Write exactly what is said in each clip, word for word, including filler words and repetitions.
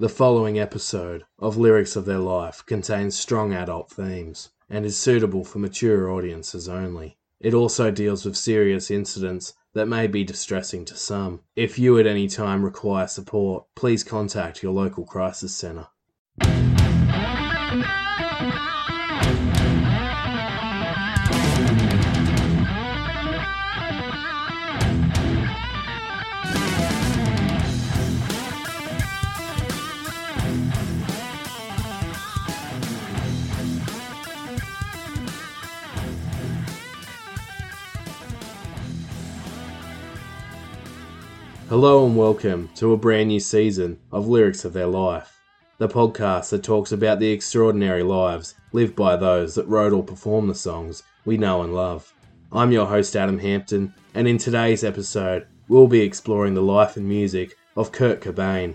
The following episode of Lyrics of Their Life contains strong adult themes and is suitable for mature audiences only. It also deals with serious incidents that may be distressing to some. If you at any time require support, please contact your local crisis centre. Hello and welcome to a brand new season of Lyrics of Their Life, the podcast that talks about the extraordinary lives lived by those that wrote or performed the songs we know and love. I'm your host Adam Hampton, and in today's episode we'll be exploring the life and music of Kurt Cobain.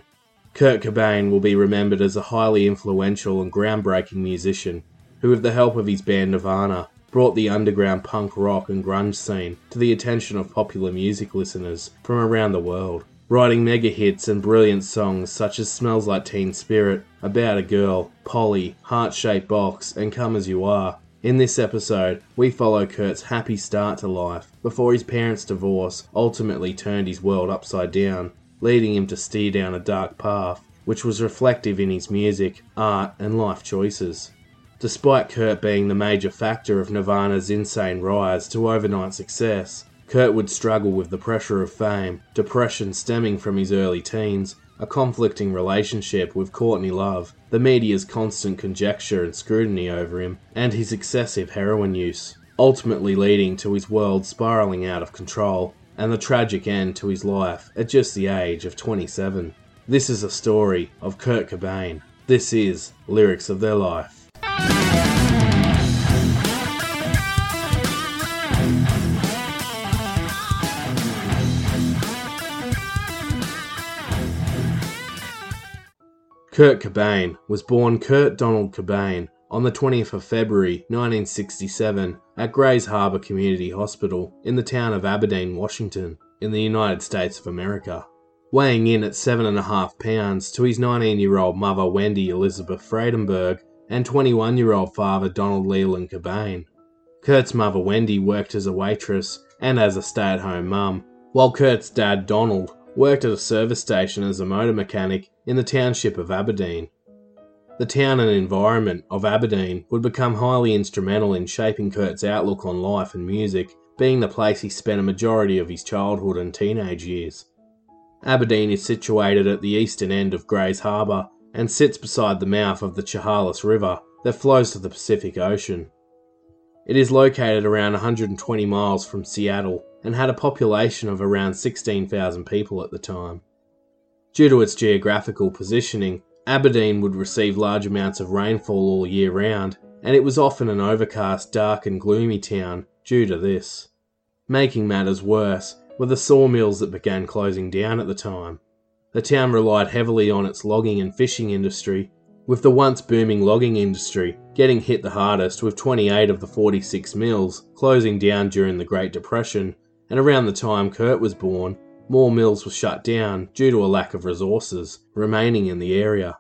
Kurt Cobain will be remembered as a highly influential and groundbreaking musician who, with the help of his band Nirvana, brought the underground punk rock and grunge scene to the attention of popular music listeners from around the world, writing mega hits and brilliant songs such as Smells Like Teen Spirit, About a Girl, Polly, Heart Shaped Box, and Come As You Are. In this episode, we follow Kurt's happy start to life before his parents' divorce ultimately turned his world upside down, leading him to steer down a dark path, which was reflective in his music, art, and life choices. Despite Kurt being the major factor of Nirvana's insane rise to overnight success, Kurt would struggle with the pressure of fame, depression stemming from his early teens, a conflicting relationship with Courtney Love, the media's constant conjecture and scrutiny over him, and his excessive heroin use, ultimately leading to his world spiralling out of control, and the tragic end to his life at just the age of twenty-seven. This is a story of Kurt Cobain. This is Lyrics of Their Life. Kurt Cobain was born Kurt Donald Cobain on the twentieth of February nineteen sixty-seven at Grays Harbor Community Hospital in the town of Aberdeen, Washington, in the United States of America. Weighing in at seven and a half pounds to his nineteen-year-old mother Wendy Elizabeth Freidenberg and twenty-one-year-old father Donald Leland Cobain. Kurt's mother Wendy worked as a waitress and as a stay-at-home mum, while Kurt's dad Donald worked at a service station as a motor mechanic in the township of Aberdeen. The town and environment of Aberdeen would become highly instrumental in shaping Kurt's outlook on life and music, being the place he spent a majority of his childhood and teenage years. Aberdeen is situated at the eastern end of Grays Harbor and sits beside the mouth of the Chehalis River that flows to the Pacific Ocean. It is located around one hundred twenty miles from Seattle and had a population of around sixteen thousand people at the time. Due to its geographical positioning, Aberdeen would receive large amounts of rainfall all year round, and it was often an overcast, dark and gloomy town due to this. Making matters worse were the sawmills that began closing down at the time. The town relied heavily on its logging and fishing industry, with the once booming logging industry getting hit the hardest, with twenty-eight of the forty-six mills closing down during the Great Depression. And around the time Kurt was born, more mills were shut down due to a lack of resources remaining in the area.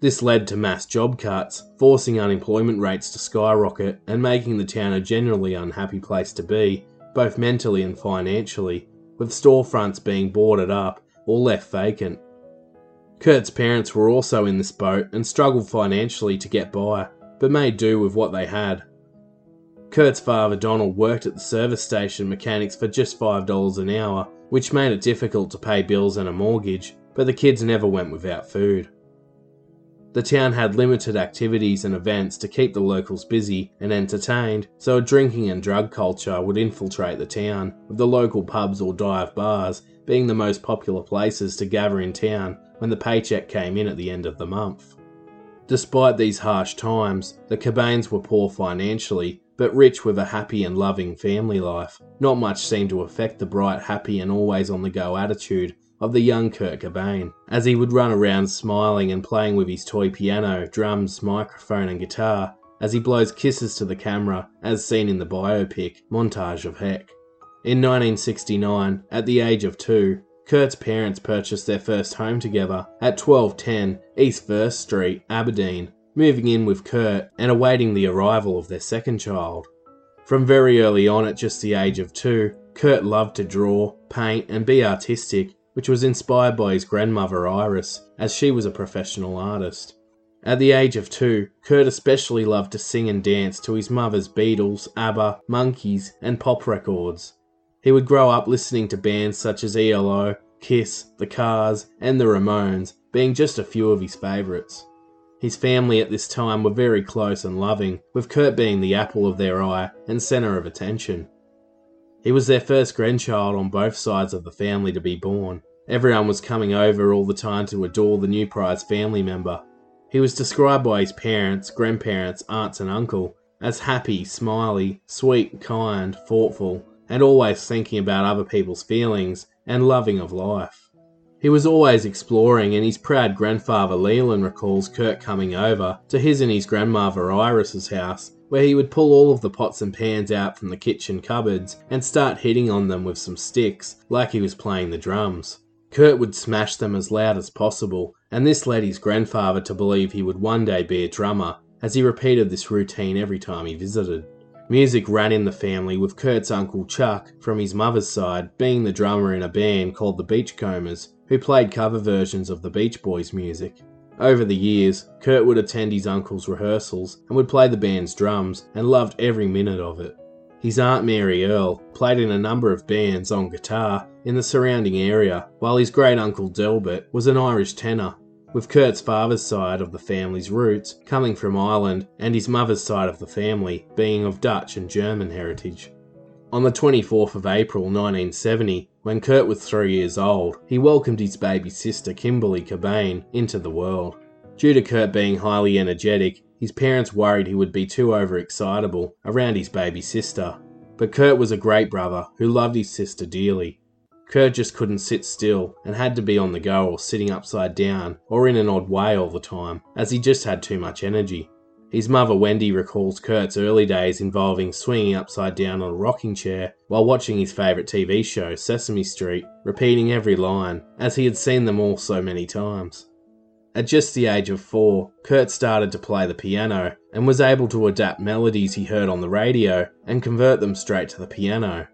This led to mass job cuts, forcing unemployment rates to skyrocket and making the town a generally unhappy place to be, both mentally and financially, with storefronts being boarded up or left vacant. Kurt's parents were also in this boat and struggled financially to get by, but made do with what they had. Kurt's father Donald worked at the service station mechanics for just five dollars an hour, which made it difficult to pay bills and a mortgage, but the kids never went without food. The town had limited activities and events to keep the locals busy and entertained, so a drinking and drug culture would infiltrate the town, with the local pubs or dive bars being the most popular places to gather in town when the paycheck came in at the end of the month. Despite these harsh times, the Cobains were poor financially, but rich with a happy and loving family life. Not much seemed to affect the bright, happy and always on the go attitude of the young Kurt Cobain, as he would run around smiling and playing with his toy piano, drums, microphone and guitar, as he blows kisses to the camera, as seen in the biopic Montage of Heck. In nineteen sixty-nine, at the age of two, Kurt's parents purchased their first home together at twelve ten East first Street, Aberdeen, moving in with Kurt and awaiting the arrival of their second child. From very early on, at just the age of two, Kurt loved to draw, paint and be artistic, which was inspired by his grandmother Iris, as she was a professional artist. At the age of two, Kurt especially loved to sing and dance to his mother's Beatles, ABBA, Monkees and pop records. He would grow up listening to bands such as E L O, Kiss, The Cars and The Ramones, being just a few of his favourites. His family at this time were very close and loving, with Kurt being the apple of their eye and centre of attention. He was their first grandchild on both sides of the family to be born. Everyone was coming over all the time to adore the new prize family member. He was described by his parents, grandparents, aunts and uncle as happy, smiley, sweet, kind, thoughtful, and always thinking about other people's feelings and loving of life. He was always exploring, and his proud grandfather Leland recalls Kurt coming over to his and his grandmother Iris's house, where he would pull all of the pots and pans out from the kitchen cupboards and start hitting on them with some sticks like he was playing the drums. Kurt would smash them as loud as possible, and this led his grandfather to believe he would one day be a drummer, as he repeated this routine every time he visited. Music ran in the family, with Kurt's uncle Chuck, from his mother's side, being the drummer in a band called the Beachcombers, who played cover versions of the Beach Boys music. Over the years, Kurt would attend his uncle's rehearsals and would play the band's drums, and loved every minute of it. His aunt Mary Earl played in a number of bands on guitar in the surrounding area, while his great uncle Delbert was an Irish tenor, with Kurt's father's side of the family's roots coming from Ireland and his mother's side of the family being of Dutch and German heritage. On the twenty-fourth of April nineteen seventy, when Kurt was three years old, he welcomed his baby sister Kimberly Cobain into the world. Due to Kurt being highly energetic, his parents worried he would be too overexcitable around his baby sister. But Kurt was a great brother who loved his sister dearly. Kurt just couldn't sit still and had to be on the go or sitting upside down or in an odd way all the time, as he just had too much energy. His mother Wendy recalls Kurt's early days involving swinging upside down on a rocking chair while watching his favourite T V show, Sesame Street, repeating every line, as he had seen them all so many times. At just the age of four, Kurt started to play the piano and was able to adapt melodies he heard on the radio and convert them straight to the piano.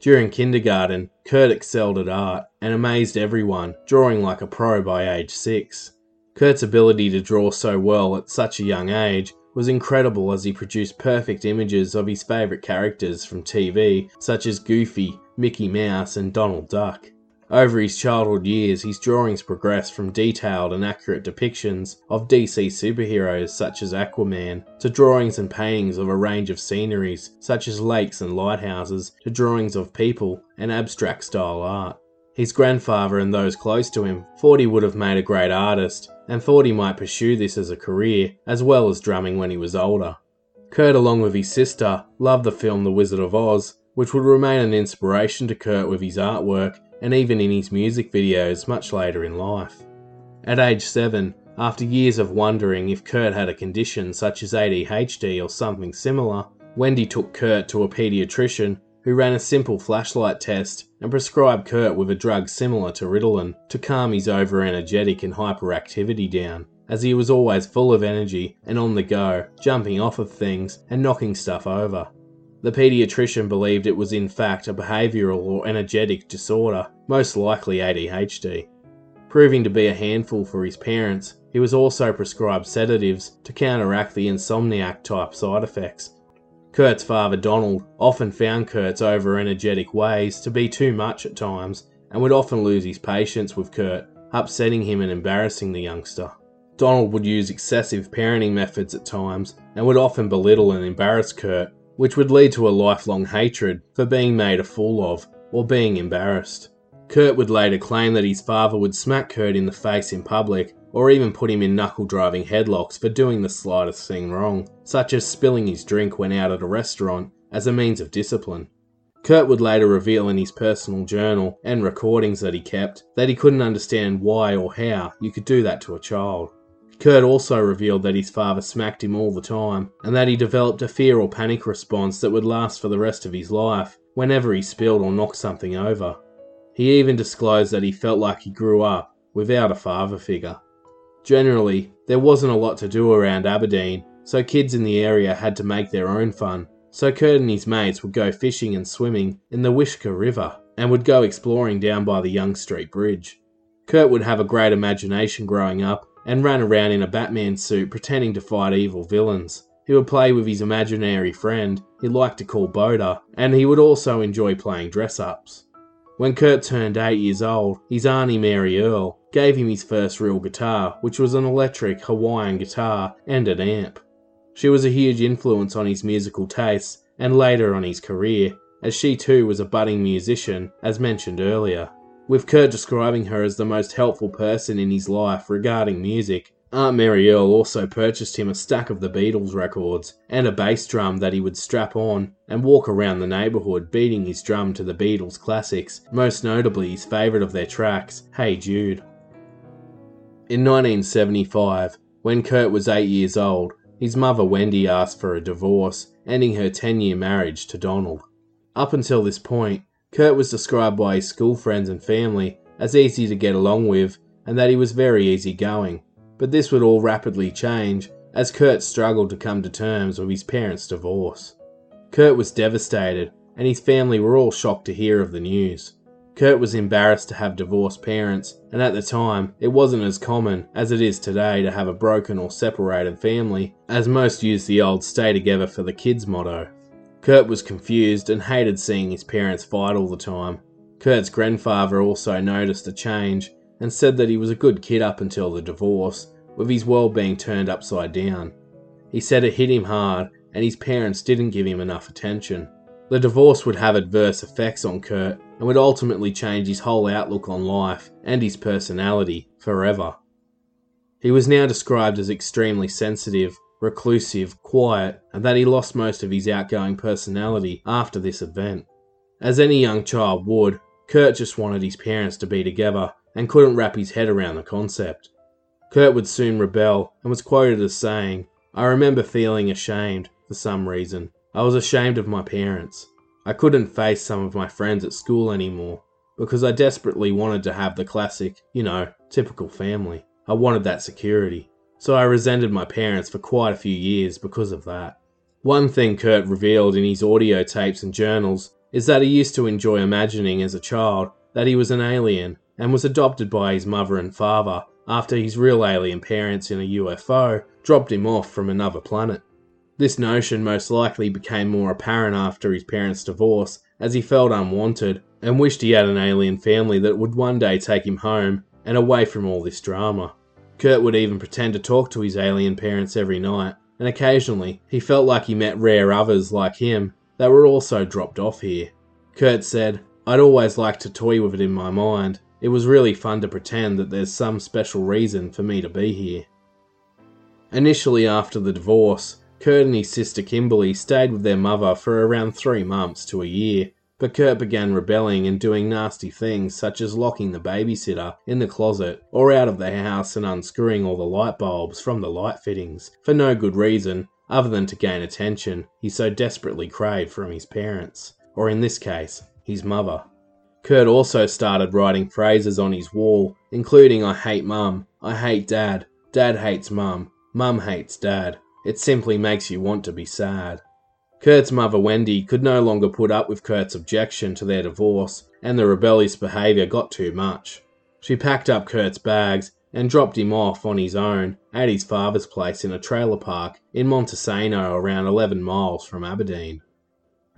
During kindergarten, Kurt excelled at art and amazed everyone, drawing like a pro by age six. Kurt's ability to draw so well at such a young age was incredible, as he produced perfect images of his favourite characters from T V, such as Goofy, Mickey Mouse and Donald Duck. Over his childhood years, his drawings progressed from detailed and accurate depictions of D C superheroes such as Aquaman, to drawings and paintings of a range of sceneries such as lakes and lighthouses, to drawings of people and abstract style art. His grandfather and those close to him thought he would have made a great artist, and thought he might pursue this as a career, as well as drumming when he was older. Kurt, along with his sister, loved the film The Wizard of Oz, which would remain an inspiration to Kurt with his artwork and even in his music videos much later in life. At age seven, after years of wondering if Kurt had a condition such as A D H D or something similar, Wendy took Kurt to a paediatrician who ran a simple flashlight test and prescribed Kurt with a drug similar to Ritalin to calm his over-energetic and hyperactivity down, as he was always full of energy and on the go, jumping off of things and knocking stuff over. The paediatrician believed it was in fact a behavioural or energetic disorder, most likely A D H D. Proving to be a handful for his parents, he was also prescribed sedatives to counteract the insomniac-type side effects. Kurt's father Donald often found Kurt's over-energetic ways to be too much at times, and would often lose his patience with Kurt, upsetting him and embarrassing the youngster. Donald would use excessive parenting methods at times, and would often belittle and embarrass Kurt, which would lead to a lifelong hatred for being made a fool of or being embarrassed. Kurt would later claim that his father would smack Kurt in the face in public, or even put him in knuckle-driving headlocks for doing the slightest thing wrong, such as spilling his drink when out at a restaurant, as a means of discipline. Kurt would later reveal in his personal journal and recordings that he kept that he couldn't understand why or how you could do that to a child. Kurt also revealed that his father smacked him all the time, and that he developed a fear or panic response that would last for the rest of his life whenever he spilled or knocked something over. He even disclosed that he felt like he grew up without a father figure. Generally, there wasn't a lot to do around Aberdeen, so kids in the area had to make their own fun. So Kurt and his mates would go fishing and swimming in the Wishkah River, and would go exploring down by the Young Street Bridge. Kurt would have a great imagination growing up, and ran around in a Batman suit pretending to fight evil villains. He would play with his imaginary friend, he liked to call Boda, and he would also enjoy playing dress-ups. When Kurt turned eight years old, his auntie Mary Earl gave him his first real guitar, which was an electric Hawaiian guitar and an amp. She was a huge influence on his musical tastes, and later on his career, as she too was a budding musician, as mentioned earlier. With Kurt describing her as the most helpful person in his life regarding music, Aunt Mary Earl also purchased him a stack of the Beatles records and a bass drum that he would strap on and walk around the neighbourhood beating his drum to the Beatles classics, most notably his favourite of their tracks, Hey Jude. In nineteen seventy-five, when Kurt was eight years old, his mother Wendy asked for a divorce, ending her ten-year marriage to Donald. Up until this point, Kurt was described by his school friends and family as easy to get along with and that he was very easygoing, but this would all rapidly change as Kurt struggled to come to terms with his parents' divorce. Kurt was devastated and his family were all shocked to hear of the news. Kurt was embarrassed to have divorced parents, and at the time it wasn't as common as it is today to have a broken or separated family, as most use the old stay together for the kids motto. Kurt was confused and hated seeing his parents fight all the time. Kurt's grandfather also noticed a change and said that he was a good kid up until the divorce, with his world being turned upside down. He said it hit him hard and his parents didn't give him enough attention. The divorce would have adverse effects on Kurt and would ultimately change his whole outlook on life and his personality forever. He was now described as extremely sensitive, reclusive, quiet, and that he lost most of his outgoing personality after this event. As any young child would, Kurt just wanted his parents to be together and couldn't wrap his head around the concept. Kurt would soon rebel and was quoted as saying, "I remember feeling ashamed for some reason. I was ashamed of my parents. I couldn't face some of my friends at school anymore because I desperately wanted to have the classic, you know, typical family. I wanted that security. So I resented my parents for quite a few years because of that." One thing Kurt revealed in his audio tapes and journals is that he used to enjoy imagining as a child that he was an alien and was adopted by his mother and father after his real alien parents in a U F O dropped him off from another planet. This notion most likely became more apparent after his parents' divorce, as he felt unwanted and wished he had an alien family that would one day take him home and away from all this drama. Kurt would even pretend to talk to his alien parents every night, and occasionally he felt like he met rare others like him that were also dropped off here. Kurt said, "I'd always liked to toy with it in my mind. It was really fun to pretend that there's some special reason for me to be here." Initially after the divorce, Kurt and his sister Kimberly stayed with their mother for around three months to a year, but Kurt began rebelling and doing nasty things such as locking the babysitter in the closet or out of the house and unscrewing all the light bulbs from the light fittings for no good reason other than to gain attention he so desperately craved from his parents, or in this case, his mother. Kurt also started writing phrases on his wall, including "I hate mum," "I hate dad," "dad hates mum," "mum hates dad." It simply makes you want to be sad. Kurt's mother Wendy could no longer put up with Kurt's objection to their divorce, and the rebellious behaviour got too much. She packed up Kurt's bags and dropped him off on his own at his father's place in a trailer park in Montesano, around eleven miles from Aberdeen.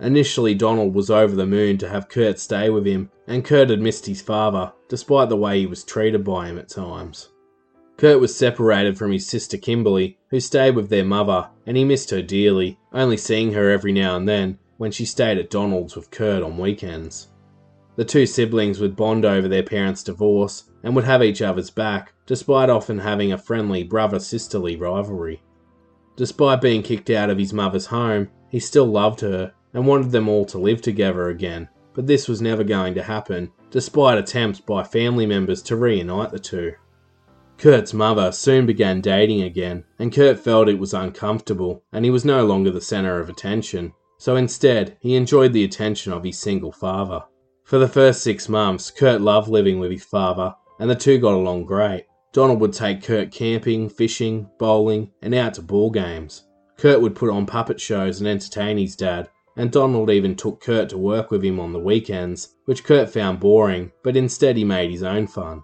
Initially, Donald was over the moon to have Kurt stay with him, and Kurt had missed his father despite the way he was treated by him at times. Kurt was separated from his sister Kimberly, who stayed with their mother, and he missed her dearly, only seeing her every now and then when she stayed at Donald's with Kurt on weekends. The two siblings would bond over their parents' divorce and would have each other's back, despite often having a friendly brother-sisterly rivalry. Despite being kicked out of his mother's home, he still loved her and wanted them all to live together again, but this was never going to happen, despite attempts by family members to reunite the two. Kurt's mother soon began dating again, and Kurt felt it was uncomfortable and he was no longer the centre of attention, so instead he enjoyed the attention of his single father. For the first six months, Kurt loved living with his father, and the two got along great. Donald would take Kurt camping, fishing, bowling, and out to ball games. Kurt would put on puppet shows and entertain his dad, and Donald even took Kurt to work with him on the weekends, which Kurt found boring, but instead he made his own fun.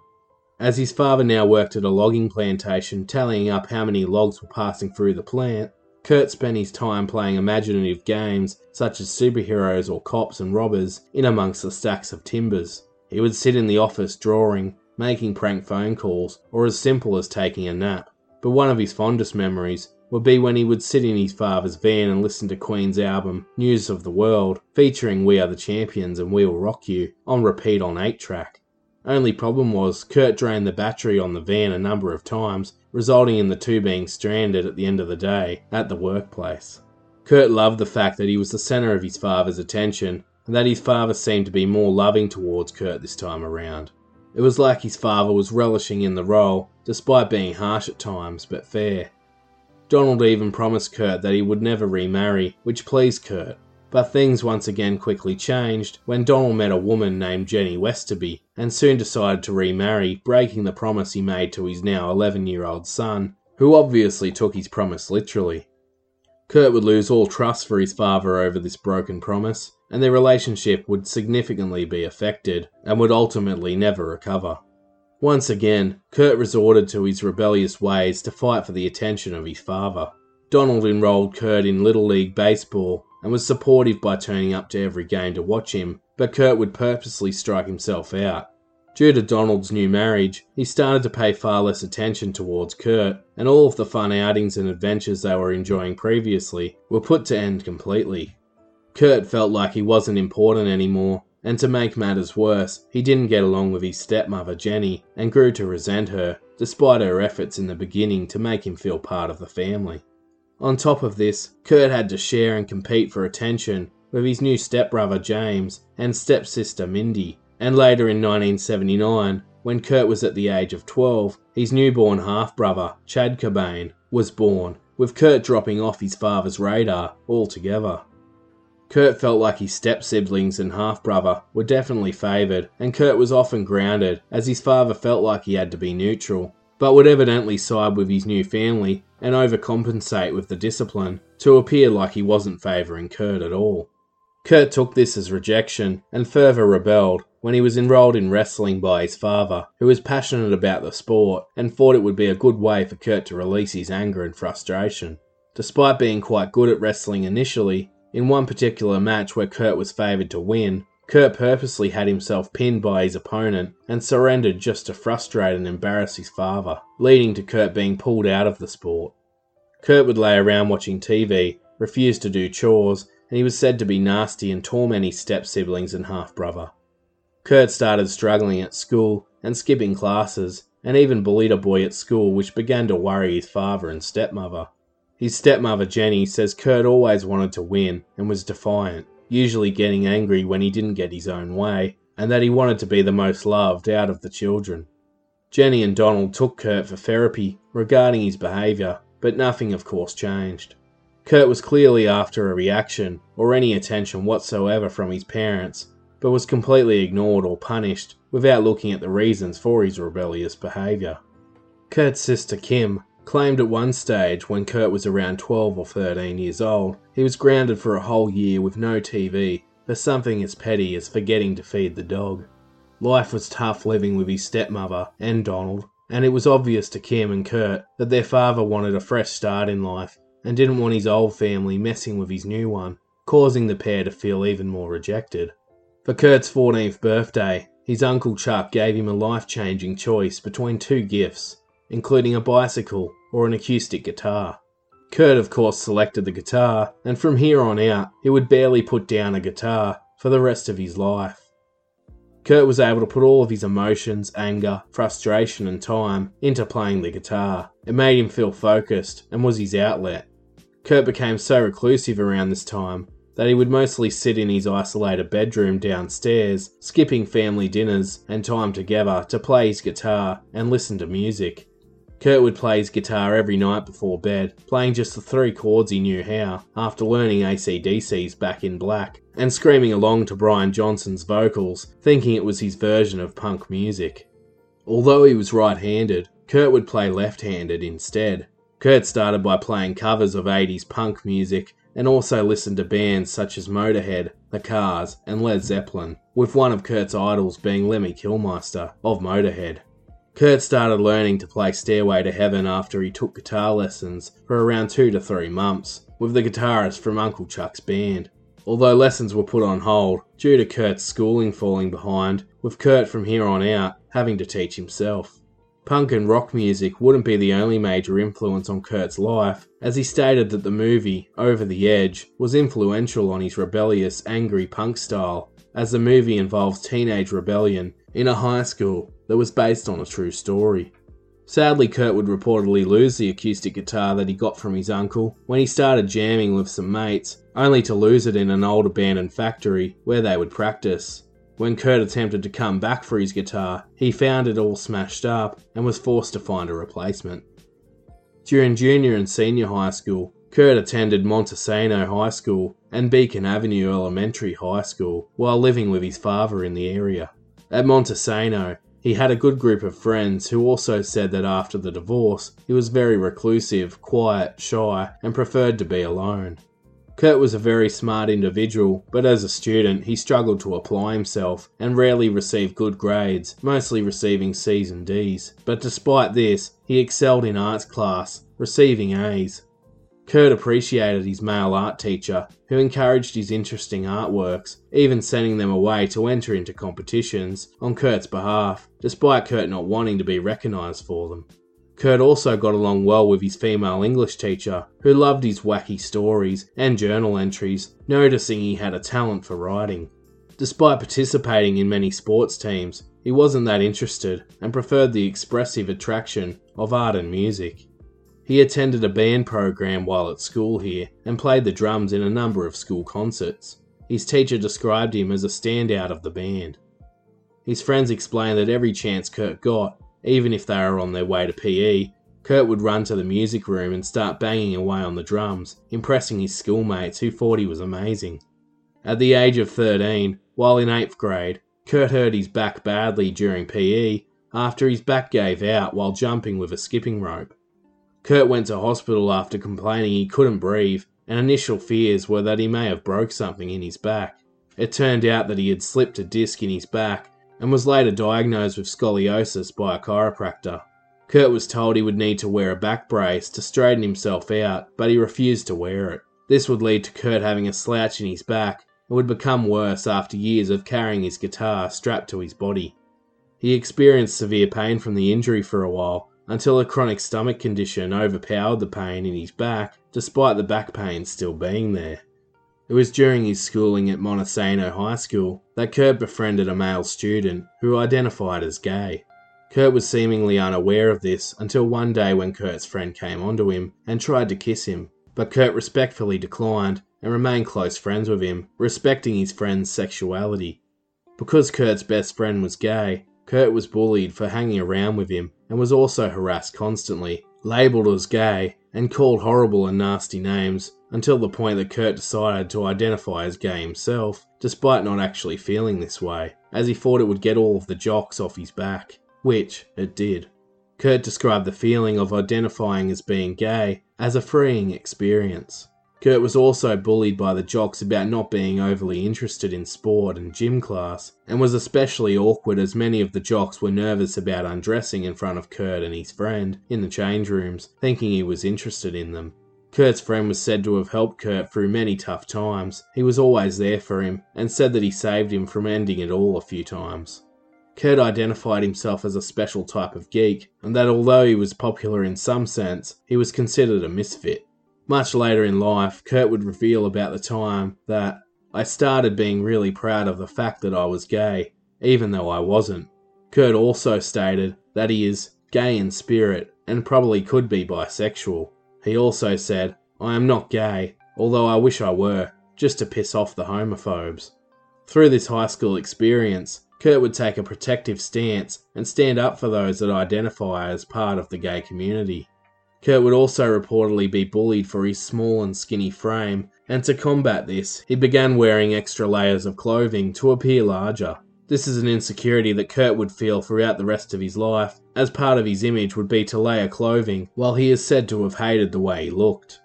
As his father now worked at a logging plantation tallying up how many logs were passing through the plant, Kurt spent his time playing imaginative games such as superheroes or cops and robbers in amongst the stacks of timbers. He would sit in the office drawing, making prank phone calls, or as simple as taking a nap. But one of his fondest memories would be when he would sit in his father's van and listen to Queen's album News of the World, featuring We Are the Champions and We'll Rock You, on repeat on eight track. Only problem was, Kurt drained the battery on the van a number of times, resulting in the two being stranded at the end of the day at the workplace. Kurt loved the fact that he was the centre of his father's attention, and that his father seemed to be more loving towards Kurt this time around. It was like his father was relishing in the role, despite being harsh at times, but fair. Donald even promised Kurt that he would never remarry, which pleased Kurt. But things once again quickly changed when Donald met a woman named Jenny Westerby and soon decided to remarry, breaking the promise he made to his now eleven-year-old son, who obviously took his promise literally. Kurt would lose all trust for his father over this broken promise, and their relationship would significantly be affected and would ultimately never recover. Once again, Kurt resorted to his rebellious ways to fight for the attention of his father. Donald enrolled Kurt in Little League Baseball and was supportive by turning up to every game to watch him, but Kurt would purposely strike himself out. Due to Donald's new marriage, he started to pay far less attention towards Kurt, and all of the fun outings and adventures they were enjoying previously were put to end completely. Kurt felt like he wasn't important anymore, and to make matters worse, he didn't get along with his stepmother Jenny and grew to resent her, despite her efforts in the beginning to make him feel part of the family. On top of this, Kurt had to share and compete for attention with his new stepbrother James and stepsister Mindy, and later in nineteen seventy-nine, when Kurt was at the age of twelve, his newborn half-brother, Chad Cobain, was born, with Kurt dropping off his father's radar altogether. Kurt felt like his step-siblings and half-brother were definitely favoured, and Kurt was often grounded as his father felt like he had to be neutral, but would evidently side with his new family and overcompensate with the discipline to appear like he wasn't favouring Kurt at all. Kurt took this as rejection and further rebelled when he was enrolled in wrestling by his father, who was passionate about the sport and thought it would be a good way for Kurt to release his anger and frustration. Despite being quite good at wrestling initially, in one particular match where Kurt was favoured to win, Kurt purposely had himself pinned by his opponent and surrendered just to frustrate and embarrass his father, leading to Kurt being pulled out of the sport. Kurt would lay around watching T V, refuse to do chores, and he was said to be nasty and torment his step-siblings and half-brother. Kurt started struggling at school and skipping classes, and even bullied a boy at school, which began to worry his father and stepmother. His stepmother Jenny says Kurt always wanted to win and was defiant, usually getting angry when he didn't get his own way, and that he wanted to be the most loved out of the children. Jenny and Donald took Kurt for therapy regarding his behaviour, but nothing of course changed. Kurt was clearly after a reaction or any attention whatsoever from his parents, but was completely ignored or punished without looking at the reasons for his rebellious behaviour. Kurt's sister Kim claimed at one stage, when Kurt was around twelve or thirteen years old, he was grounded for a whole year with no T V for something as petty as forgetting to feed the dog. Life was tough living with his stepmother and Donald, and it was obvious to Kim and Kurt that their father wanted a fresh start in life and didn't want his old family messing with his new one, causing the pair to feel even more rejected. For Kurt's fourteenth birthday, his uncle Chuck gave him a life-changing choice between two gifts, including a bicycle or an acoustic guitar. Kurt of course selected the guitar, and from here on out he would barely put down a guitar for the rest of his life. Kurt was able to put all of his emotions, anger, frustration and time into playing the guitar. It made him feel focused and was his outlet. Kurt became so reclusive around this time that he would mostly sit in his isolated bedroom downstairs, skipping family dinners and time together to play his guitar and listen to music. Kurt would play his guitar every night before bed, playing just the three chords he knew how, after learning A C D C's Back in Black, and screaming along to Brian Johnson's vocals, thinking it was his version of punk music. Although he was right-handed, Kurt would play left-handed instead. Kurt started by playing covers of eighties punk music, and also listened to bands such as Motorhead, The Cars, and Led Zeppelin, with one of Kurt's idols being Lemmy Kilmister of Motorhead. Kurt started learning to play Stairway to Heaven after he took guitar lessons for around two to three months, with the guitarist from Uncle Chuck's band. Although lessons were put on hold due to Kurt's schooling falling behind, with Kurt from here on out having to teach himself. Punk and rock music wouldn't be the only major influence on Kurt's life, as he stated that the movie, Over the Edge, was influential on his rebellious, angry punk style, as the movie involves teenage rebellion in a high school that was based on a true story. Sadly, Kurt would reportedly lose the acoustic guitar that he got from his uncle when he started jamming with some mates, only to lose it in an old abandoned factory where they would practice. When Kurt attempted to come back for his guitar, he found it all smashed up and was forced to find a replacement. During junior and senior high school, Kurt attended Montesano High School and Beacon Avenue Elementary High School while living with his father in the area. At Montesano, he had a good group of friends who also said that after the divorce, he was very reclusive, quiet, shy, and preferred to be alone. Kurt was a very smart individual, but as a student, he struggled to apply himself and rarely received good grades, mostly receiving C's and D's. But despite this, he excelled in arts class, receiving A's. Kurt appreciated his male art teacher, who encouraged his interesting artworks, even sending them away to enter into competitions on Kurt's behalf, despite Kurt not wanting to be recognised for them. Kurt also got along well with his female English teacher, who loved his wacky stories and journal entries, noticing he had a talent for writing. Despite participating in many sports teams, he wasn't that interested and preferred the expressive attraction of art and music. He attended a band program while at school here and played the drums in a number of school concerts. His teacher described him as a standout of the band. His friends explained that every chance Kurt got, even if they were on their way to P E, Kurt would run to the music room and start banging away on the drums, impressing his schoolmates who thought he was amazing. At the age of thirteen, while in eighth grade, Kurt hurt his back badly during P E after his back gave out while jumping with a skipping rope. Kurt went to hospital after complaining he couldn't breathe, and initial fears were that he may have broke something in his back. It turned out that he had slipped a disc in his back and was later diagnosed with scoliosis by a chiropractor. Kurt was told he would need to wear a back brace to straighten himself out, but he refused to wear it. This would lead to Kurt having a slouch in his back and would become worse after years of carrying his guitar strapped to his body. He experienced severe pain from the injury for a while, until a chronic stomach condition overpowered the pain in his back, despite the back pain still being there. It was during his schooling at Montesano High School that Kurt befriended a male student who identified as gay. Kurt was seemingly unaware of this until one day when Kurt's friend came onto him and tried to kiss him, but Kurt respectfully declined and remained close friends with him, respecting his friend's sexuality. Because Kurt's best friend was gay, Kurt was bullied for hanging around with him and was also harassed constantly, labelled as gay, and called horrible and nasty names, until the point that Kurt decided to identify as gay himself, despite not actually feeling this way, as he thought it would get all of the jocks off his back, which it did. Kurt described the feeling of identifying as being gay as a freeing experience. Kurt was also bullied by the jocks about not being overly interested in sport and gym class, and was especially awkward as many of the jocks were nervous about undressing in front of Kurt and his friend in the change rooms, thinking he was interested in them. Kurt's friend was said to have helped Kurt through many tough times. He was always there for him, and said that he saved him from ending it all a few times. Kurt identified himself as a special type of geek, and that although he was popular in some sense, he was considered a misfit. Much later in life, Kurt would reveal about the time that, "I started being really proud of the fact that I was gay, even though I wasn't." Kurt also stated that he is gay in spirit, and probably could be bisexual. He also said, "I am not gay, although I wish I were, just to piss off the homophobes." Through this high school experience, Kurt would take a protective stance and stand up for those that identify as part of the gay community. Kurt would also reportedly be bullied for his small and skinny frame, and to combat this, he began wearing extra layers of clothing to appear larger. This is an insecurity that Kurt would feel throughout the rest of his life, as part of his image would be to layer clothing, while he is said to have hated the way he looked.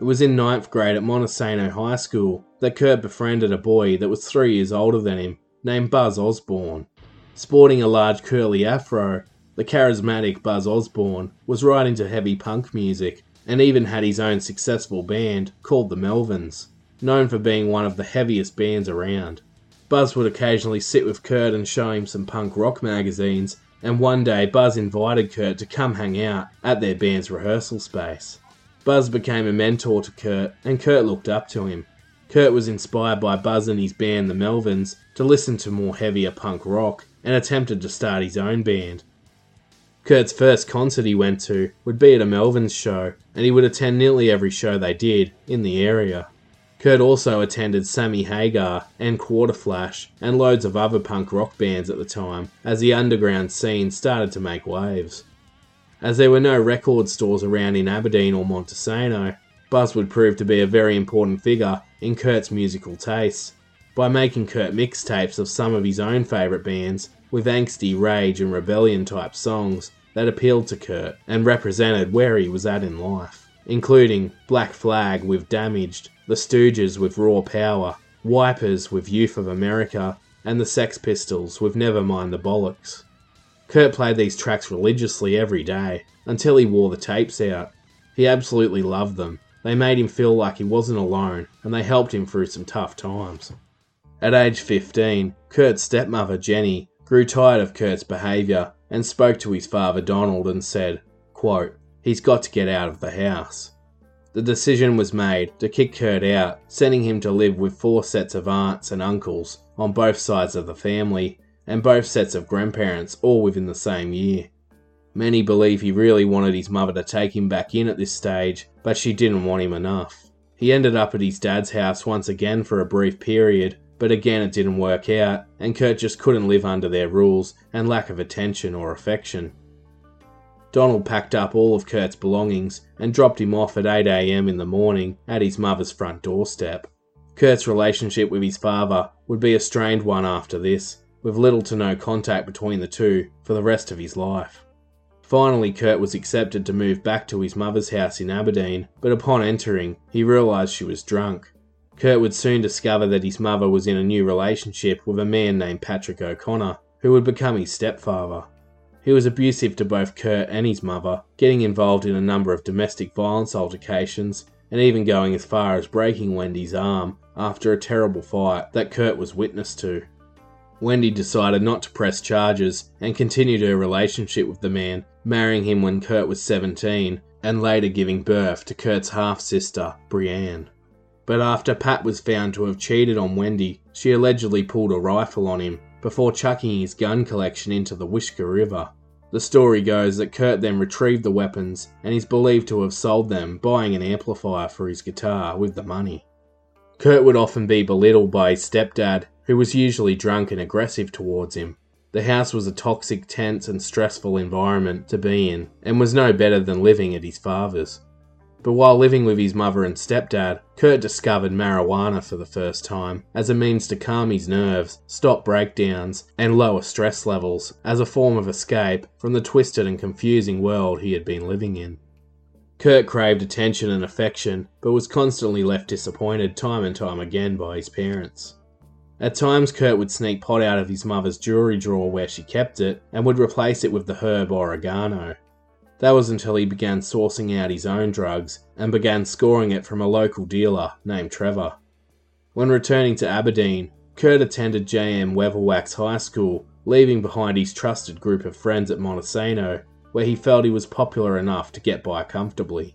It was in ninth grade at Montesano High School that Kurt befriended a boy that was three years older than him, named Buzz Osborne. Sporting a large curly afro, the charismatic Buzz Osborne was right into heavy punk music, and even had his own successful band called The Melvins, known for being one of the heaviest bands around. Buzz would occasionally sit with Kurt and show him some punk rock magazines, and one day Buzz invited Kurt to come hang out at their band's rehearsal space. Buzz became a mentor to Kurt, and Kurt looked up to him. Kurt was inspired by Buzz and his band The Melvins to listen to more heavier punk rock, and attempted to start his own band. Kurt's first concert he went to would be at a Melvins show, and he would attend nearly every show they did in the area. Kurt also attended Sammy Hagar and Quarterflash and loads of other punk rock bands at the time, as the underground scene started to make waves. As there were no record stores around in Aberdeen or Montesano, Buzz would prove to be a very important figure in Kurt's musical tastes, by making Kurt mixtapes of some of his own favourite bands with angsty, rage and rebellion type songs that appealed to Kurt and represented where he was at in life, including Black Flag with Damaged, The Stooges with Raw Power, Wipers with Youth of America, and The Sex Pistols with Never Mind the Bollocks. Kurt played these tracks religiously every day, until he wore the tapes out. He absolutely loved them. They made him feel like he wasn't alone, and they helped him through some tough times. At age fifteen, Kurt's stepmother Jenny grew tired of Kurt's behaviour and spoke to his father Donald and said, quote, "He's got to get out of the house." The decision was made to kick Kurt out, sending him to live with four sets of aunts and uncles on both sides of the family, and both sets of grandparents, all within the same year. Many believe he really wanted his mother to take him back in at this stage, but she didn't want him enough. He ended up at his dad's house once again for a brief period, but again it didn't work out, and Kurt just couldn't live under their rules and lack of attention or affection. Donald packed up all of Kurt's belongings and dropped him off at eight a.m. in the morning at his mother's front doorstep. Kurt's relationship with his father would be a strained one after this, with little to no contact between the two for the rest of his life. Finally, Kurt was accepted to move back to his mother's house in Aberdeen, but upon entering, he realised she was drunk. Kurt would soon discover that his mother was in a new relationship with a man named Patrick O'Connor, who would become his stepfather. He was abusive to both Kurt and his mother, getting involved in a number of domestic violence altercations, and even going as far as breaking Wendy's arm after a terrible fight that Kurt was witness to. Wendy decided not to press charges and continued her relationship with the man, marrying him when Kurt was seventeen and later giving birth to Kurt's half-sister, Brianne. But after Pat was found to have cheated on Wendy, she allegedly pulled a rifle on him before chucking his gun collection into the Wishkah River. The story goes that Kurt then retrieved the weapons and is believed to have sold them, buying an amplifier for his guitar with the money. Kurt would often be belittled by his stepdad, who was usually drunk and aggressive towards him. The house was a toxic, tense and stressful environment to be in, and was no better than living at his father's. But while living with his mother and stepdad, Kurt discovered marijuana for the first time as a means to calm his nerves, stop breakdowns and lower stress levels, as a form of escape from the twisted and confusing world he had been living in. Kurt craved attention and affection, but was constantly left disappointed time and time again by his parents. At times, Kurt would sneak pot out of his mother's jewelry drawer where she kept it, and would replace it with the herb oregano. That was until he began sourcing out his own drugs, and began scoring it from a local dealer named Trevor. When returning to Aberdeen, Kurt attended J M Weatherwax High School, leaving behind his trusted group of friends at Montesano, where he felt he was popular enough to get by comfortably.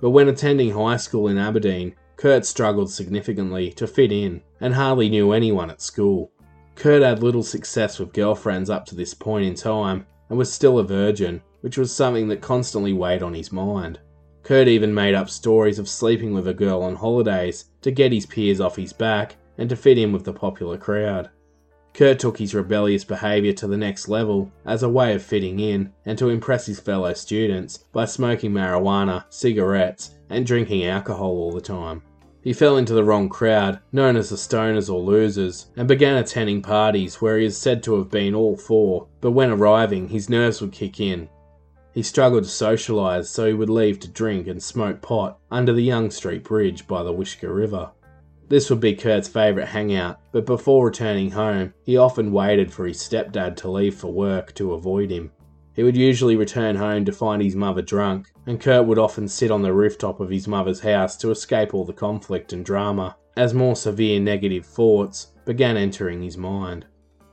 But when attending high school in Aberdeen, Kurt struggled significantly to fit in, and hardly knew anyone at school. Kurt had little success with girlfriends up to this point in time, and was still a virgin, which was something that constantly weighed on his mind. Kurt even made up stories of sleeping with a girl on holidays to get his peers off his back and to fit in with the popular crowd. Kurt took his rebellious behaviour to the next level as a way of fitting in and to impress his fellow students by smoking marijuana, cigarettes, and drinking alcohol all the time. He fell into the wrong crowd, known as the stoners or losers, and began attending parties where he is said to have been all for, but when arriving, his nerves would kick in. He struggled to socialise, so he would leave to drink and smoke pot under the Young Street Bridge by the Wishkah River. This would be Kurt's favourite hangout, but before returning home, he often waited for his stepdad to leave for work to avoid him. He would usually return home to find his mother drunk, and Kurt would often sit on the rooftop of his mother's house to escape all the conflict and drama, as more severe negative thoughts began entering his mind.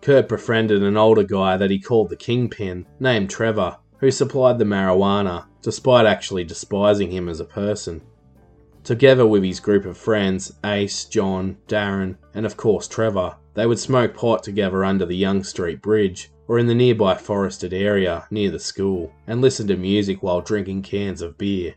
Kurt befriended an older guy that he called the Kingpin, named Trevor, who supplied the marijuana, despite actually despising him as a person. Together with his group of friends, Ace, John, Darren, and of course Trevor, they would smoke pot together under the Young Street Bridge, or in the nearby forested area near the school, and listen to music while drinking cans of beer.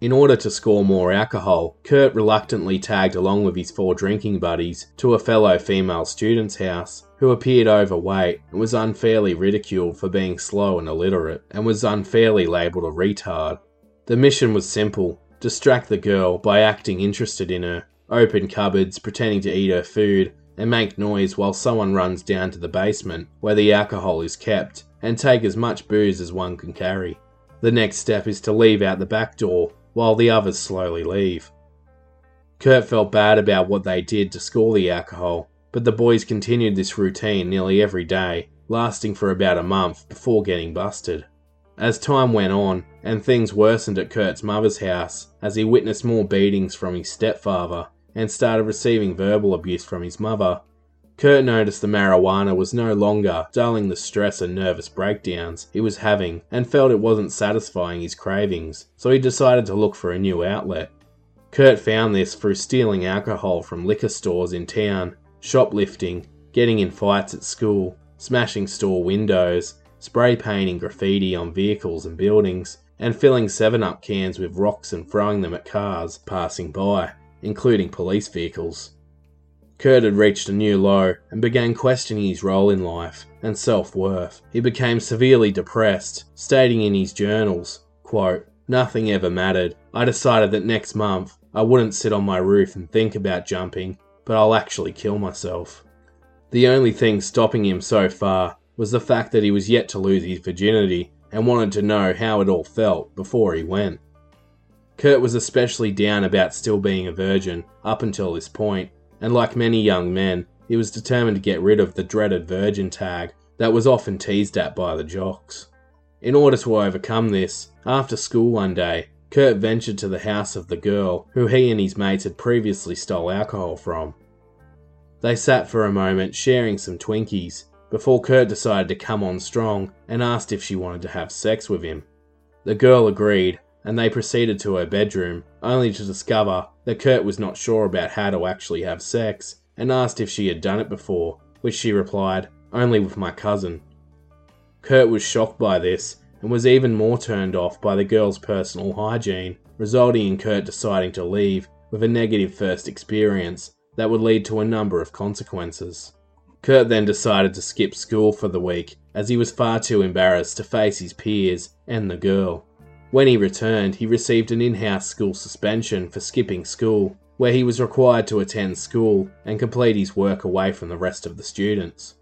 In order to score more alcohol, Kurt reluctantly tagged along with his four drinking buddies to a fellow female student's house, who appeared overweight and was unfairly ridiculed for being slow and illiterate, and was unfairly labelled a retard. The mission was simple: distract the girl by acting interested in her, open cupboards, pretending to eat her food, and make noise while someone runs down to the basement where the alcohol is kept, and take as much booze as one can carry. The next step is to leave out the back door while the others slowly leave. Kurt felt bad about what they did to score the alcohol, but the boys continued this routine nearly every day, lasting for about a month before getting busted. As time went on, and things worsened at Kurt's mother's house, as he witnessed more beatings from his stepfather, and started receiving verbal abuse from his mother, Kurt noticed the marijuana was no longer dulling the stress and nervous breakdowns he was having, and felt it wasn't satisfying his cravings, so he decided to look for a new outlet. Kurt found this through stealing alcohol from liquor stores in town, shoplifting, getting in fights at school, smashing store windows, spray painting graffiti on vehicles and buildings, and filling seven up cans with rocks and throwing them at cars passing by, including police vehicles. Kurt had reached a new low and began questioning his role in life and self-worth. He became severely depressed, stating in his journals, quote, "Nothing ever mattered. I decided that next month I wouldn't sit on my roof and think about jumping, but I'll actually kill myself." The only thing stopping him so far was the fact that he was yet to lose his virginity and wanted to know how it all felt before he went. Kurt was especially down about still being a virgin up until this point, and like many young men, he was determined to get rid of the dreaded virgin tag that was often teased at by the jocks. In order to overcome this, after school one day, Kurt ventured to the house of the girl who he and his mates had previously stole alcohol from. They sat for a moment sharing some Twinkies, before Kurt decided to come on strong and asked if she wanted to have sex with him. The girl agreed, and they proceeded to her bedroom, only to discover that Kurt was not sure about how to actually have sex, and asked if she had done it before, which she replied, "Only with my cousin." Kurt was shocked by this, and was even more turned off by the girl's personal hygiene, resulting in Kurt deciding to leave with a negative first experience that would lead to a number of consequences. Kurt then decided to skip school for the week, as he was far too embarrassed to face his peers and the girl. When he returned, he received an in-house school suspension for skipping school, where he was required to attend school and complete his work away from the rest of the students.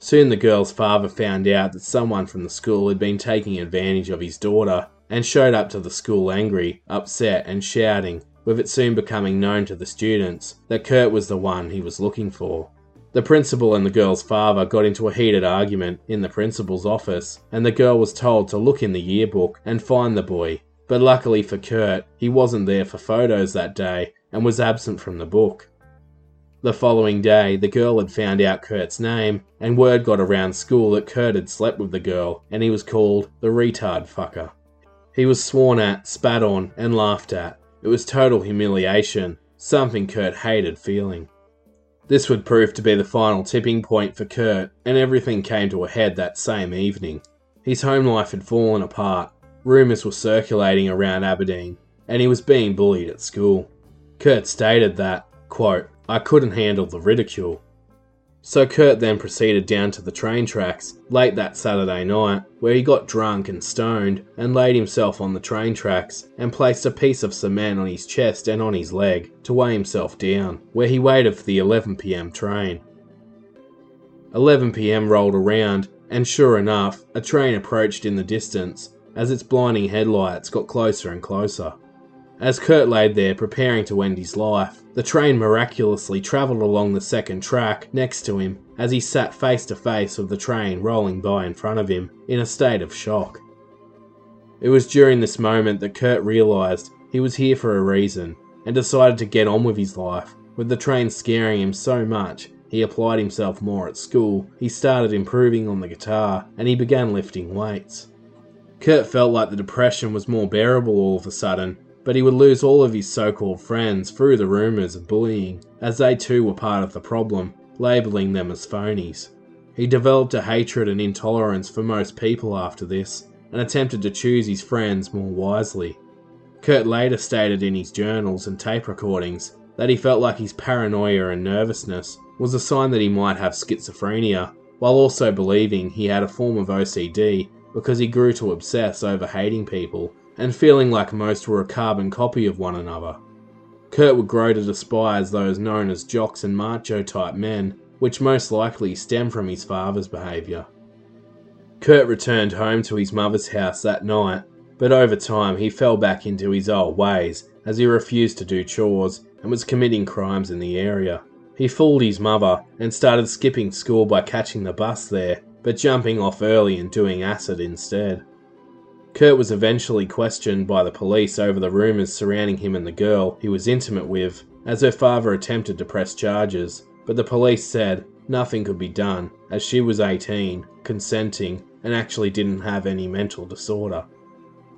Soon the girl's father found out that someone from the school had been taking advantage of his daughter, and showed up to the school angry, upset and shouting, with it soon becoming known to the students that Kurt was the one he was looking for. The principal and the girl's father got into a heated argument in the principal's office, and the girl was told to look in the yearbook and find the boy, but luckily for Kurt, he wasn't there for photos that day and was absent from the book. The following day, the girl had found out Kurt's name, and word got around school that Kurt had slept with the girl, and he was called the retard fucker. He was sworn at, spat on, and laughed at. It was total humiliation, something Kurt hated feeling. This would prove to be the final tipping point for Kurt, and everything came to a head that same evening. His home life had fallen apart, rumours were circulating around Aberdeen, and he was being bullied at school. Kurt stated that, quote, "I couldn't handle the ridicule." So Kurt then proceeded down to the train tracks late that Saturday night, where he got drunk and stoned and laid himself on the train tracks and placed a piece of cement on his chest and on his leg to weigh himself down, where he waited for the eleven p m train. eleven p m rolled around, and sure enough, a train approached in the distance as its blinding headlights got closer and closer. As Kurt laid there preparing to end his life, the train miraculously travelled along the second track next to him as he sat face to face with the train rolling by in front of him in a state of shock. It was during this moment that Kurt realised he was here for a reason and decided to get on with his life. With the train scaring him so much, he applied himself more at school, he started improving on the guitar, and he began lifting weights. Kurt felt like the depression was more bearable all of a sudden, but he would lose all of his so-called friends through the rumours of bullying, as they too were part of the problem, labelling them as phonies. He developed a hatred and intolerance for most people after this, and attempted to choose his friends more wisely. Kurt later stated in his journals and tape recordings that he felt like his paranoia and nervousness was a sign that he might have schizophrenia, while also believing he had a form of O C D because he grew to obsess over hating people and feeling like most were a carbon copy of one another. Kurt would grow to despise those known as jocks and macho-type men, which most likely stemmed from his father's behaviour. Kurt returned home to his mother's house that night, but over time he fell back into his old ways as he refused to do chores and was committing crimes in the area. He fooled his mother and started skipping school by catching the bus there, but jumping off early and doing acid instead. Kurt was eventually questioned by the police over the rumours surrounding him and the girl he was intimate with, as her father attempted to press charges, but the police said nothing could be done, as she was eighteen, consenting, and actually didn't have any mental disorder.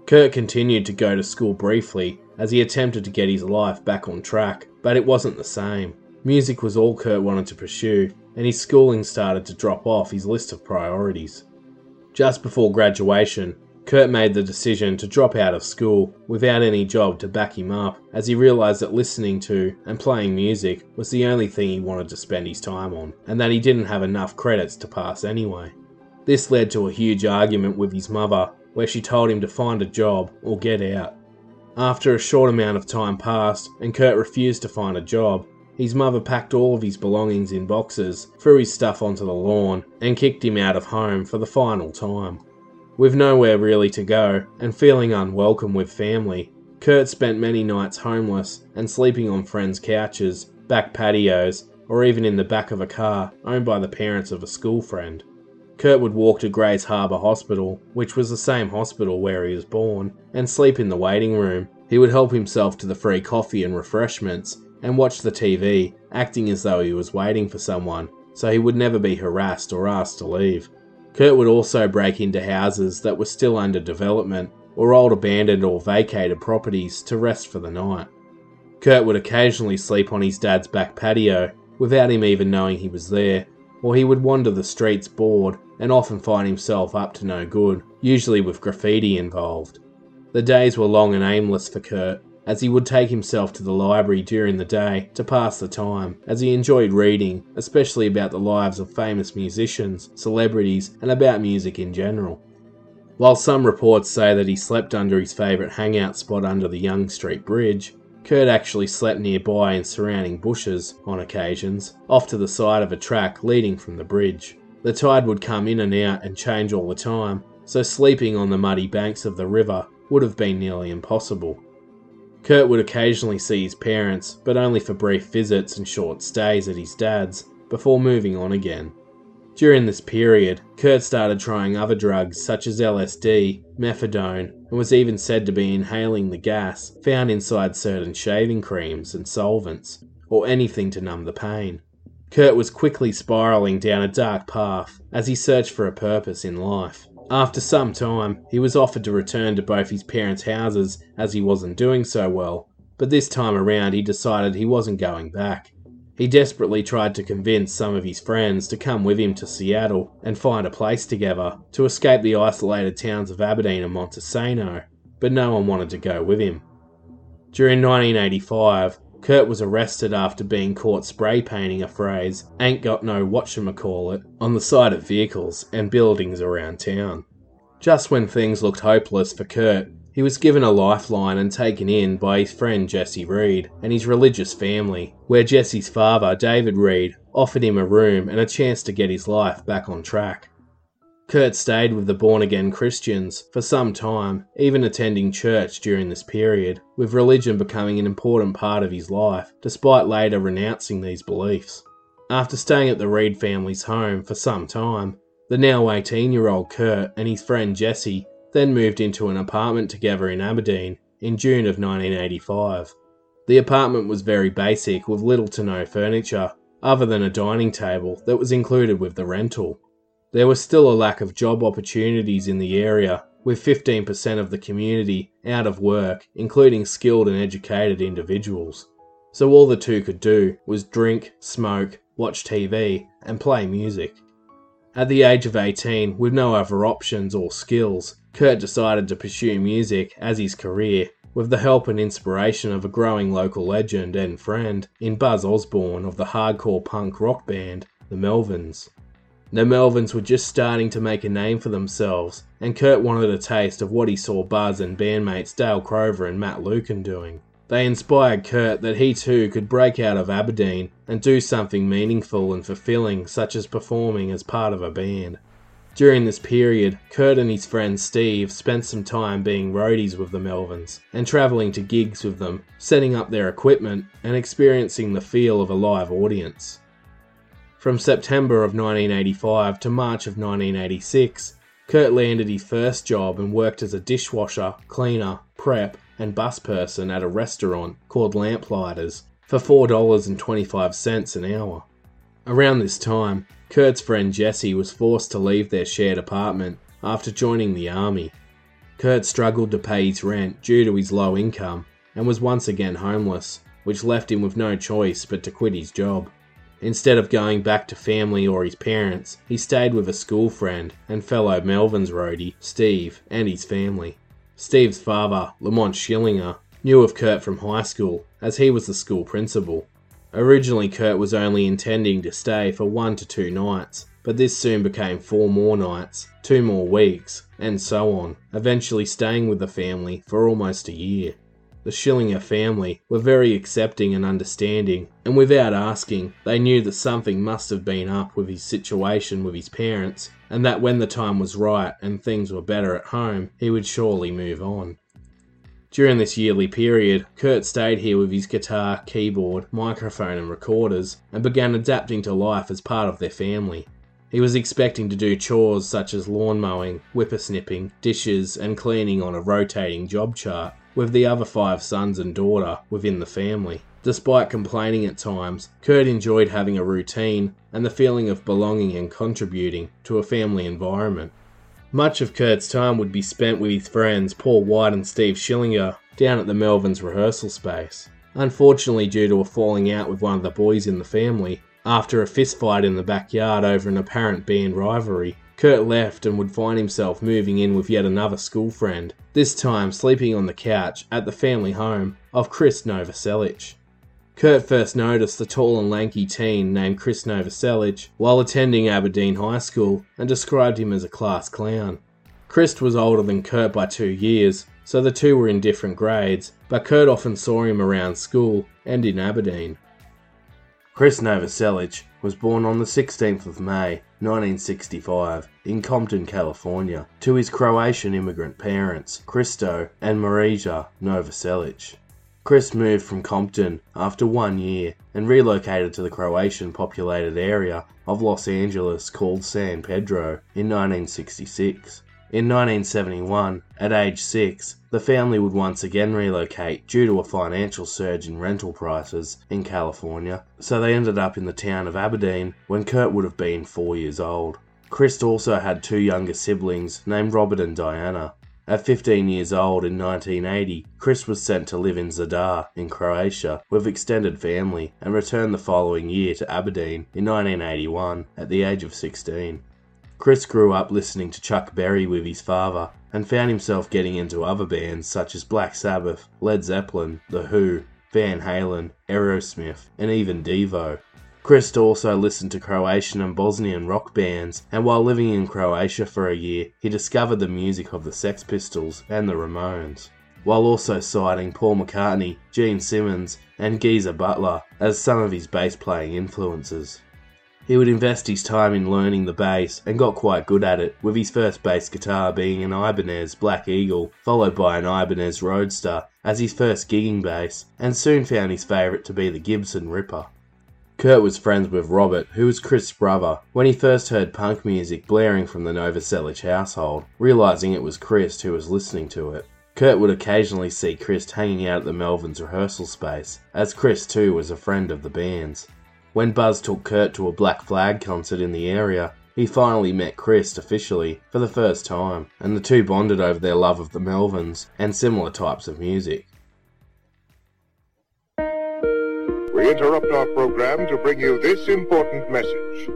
Kurt continued to go to school briefly, as he attempted to get his life back on track, but it wasn't the same. Music was all Kurt wanted to pursue, and his schooling started to drop off his list of priorities. Just before graduation, Kurt made the decision to drop out of school without any job to back him up, as he realised that listening to and playing music was the only thing he wanted to spend his time on, and that he didn't have enough credits to pass anyway. This led to a huge argument with his mother, where she told him to find a job or get out. After a short amount of time passed and Kurt refused to find a job, his mother packed all of his belongings in boxes, threw his stuff onto the lawn, and kicked him out of home for the final time. With nowhere really to go, and feeling unwelcome with family, Kurt spent many nights homeless and sleeping on friends' couches, back patios, or even in the back of a car owned by the parents of a school friend. Kurt would walk to Grays Harbor Hospital, which was the same hospital where he was born, and sleep in the waiting room. He would help himself to the free coffee and refreshments, and watch the T V, acting as though he was waiting for someone, so he would never be harassed or asked to leave. Kurt would also break into houses that were still under development, or old abandoned or vacated properties, to rest for the night. Kurt would occasionally sleep on his dad's back patio without him even knowing he was there, or he would wander the streets bored and often find himself up to no good, usually with graffiti involved. The days were long and aimless for Kurt, as he would take himself to the library during the day to pass the time, as he enjoyed reading, especially about the lives of famous musicians, celebrities, and about music in general. While some reports say that he slept under his favourite hangout spot under the Young Street Bridge, Kurt actually slept nearby in surrounding bushes, on occasions, off to the side of a track leading from the bridge. The tide would come in and out and change all the time, so sleeping on the muddy banks of the river would have been nearly impossible. Kurt would occasionally see his parents, but only for brief visits and short stays at his dad's, before moving on again. During this period, Kurt started trying other drugs such as L S D, methadone, and was even said to be inhaling the gas found inside certain shaving creams and solvents, or anything to numb the pain. Kurt was quickly spiralling down a dark path as he searched for a purpose in life. After some time, he was offered to return to both his parents' houses, as he wasn't doing so well, but this time around he decided he wasn't going back. He desperately tried to convince some of his friends to come with him to Seattle and find a place together to escape the isolated towns of Aberdeen and Montesano, but no one wanted to go with him. During nineteen eighty-five, Kurt was arrested after being caught spray painting a phrase, "ain't got no whatchamacallit," on the side of vehicles and buildings around town. Just when things looked hopeless for Kurt, he was given a lifeline and taken in by his friend Jesse Reed and his religious family, where Jesse's father, David Reed, offered him a room and a chance to get his life back on track. Kurt stayed with the born-again Christians for some time, even attending church during this period, with religion becoming an important part of his life, despite later renouncing these beliefs. After staying at the Reed family's home for some time, the now eighteen-year-old Kurt and his friend Jesse then moved into an apartment together in Aberdeen in June of nineteen eighty-five. The apartment was very basic with little to no furniture, other than a dining table that was included with the rental. There was still a lack of job opportunities in the area, with fifteen percent of the community out of work, including skilled and educated individuals. So all the two could do was drink, smoke, watch T V, and play music. At the age of eighteen, with no other options or skills, Kurt decided to pursue music as his career, with the help and inspiration of a growing local legend and friend in Buzz Osborne of the hardcore punk rock band, The Melvins. The Melvins were just starting to make a name for themselves, and Kurt wanted a taste of what he saw Buzz and bandmates Dale Crover and Matt Lucan doing. They inspired Kurt that he too could break out of Aberdeen and do something meaningful and fulfilling, such as performing as part of a band. During this period, Kurt and his friend Steve spent some time being roadies with the Melvins and travelling to gigs with them, setting up their equipment and experiencing the feel of a live audience. From September of nineteen eighty-five to March of nineteen eighty-six, Kurt landed his first job and worked as a dishwasher, cleaner, prep and bus person at a restaurant called Lamplighters for four dollars and twenty-five cents an hour. Around this time, Kurt's friend Jesse was forced to leave their shared apartment after joining the army. Kurt struggled to pay his rent due to his low income and was once again homeless, which left him with no choice but to quit his job. Instead of going back to family or his parents, he stayed with a school friend and fellow Melvins roadie, Steve, and his family. Steve's father, Lamont Schillinger, knew of Kurt from high school as he was the school principal. Originally, Kurt was only intending to stay for one to two nights, but this soon became four more nights, two more weeks, and so on, eventually staying with the family for almost a year. The Schillinger family were very accepting and understanding, and without asking, they knew that something must have been up with his situation with his parents, and that when the time was right and things were better at home, he would surely move on. During this yearly period, Kurt stayed here with his guitar, keyboard, microphone and recorders, and began adapting to life as part of their family. He was expecting to do chores such as lawn mowing, whippersnipping, dishes and cleaning on a rotating job chart with the other five sons and daughter within the family. Despite complaining at times, Kurt enjoyed having a routine and the feeling of belonging and contributing to a family environment. Much of Kurt's time would be spent with his friends Paul White and Steve Schillinger down at the Melvins' rehearsal space. Unfortunately, due to a falling out with one of the boys in the family, after a fistfight in the backyard over an apparent band rivalry, Kurt left and would find himself moving in with yet another school friend, this time sleeping on the couch at the family home of Chris Novoselic. Kurt first noticed the tall and lanky teen named Chris Novoselic while attending Aberdeen High School and described him as a class clown. Chris was older than Kurt by two years, so the two were in different grades, but Kurt often saw him around school and in Aberdeen. Chris Novoselic was born on the sixteenth of May nineteen sixty-five in Compton, California, to his Croatian immigrant parents, Christo and Marija Novoselic. Chris moved from Compton after one year and relocated to the Croatian-populated area of Los Angeles called San Pedro in nineteen sixty-six. In nineteen seventy-one, at age six, the family would once again relocate due to a financial surge in rental prices in California, so they ended up in the town of Aberdeen when Kurt would have been four years old. Chris also had two younger siblings named Robert and Diana. At fifteen years old in nineteen eighty, Chris was sent to live in Zadar in Croatia with extended family and returned the following year to Aberdeen in nineteen eighty-one at the age of sixteen. Chris grew up listening to Chuck Berry with his father and found himself getting into other bands such as Black Sabbath, Led Zeppelin, The Who, Van Halen, Aerosmith, and even Devo. Krist also listened to Croatian and Bosnian rock bands, and while living in Croatia for a year, he discovered the music of the Sex Pistols and the Ramones, while also citing Paul McCartney, Gene Simmons, and Geezer Butler as some of his bass playing influences. He would invest his time in learning the bass and got quite good at it, with his first bass guitar being an Ibanez Black Eagle followed by an Ibanez Roadster as his first gigging bass, and soon found his favourite to be the Gibson Ripper. Kurt was friends with Robert, who was Krist's brother, when he first heard punk music blaring from the Novoselic household, realising it was Krist who was listening to it. Kurt would occasionally see Krist hanging out at the Melvins' rehearsal space, as Krist too was a friend of the band's. When Buzz took Kurt to a Black Flag concert in the area, he finally met Krist officially for the first time, and the two bonded over their love of the Melvins and similar types of music. We interrupt our program to bring you this important message.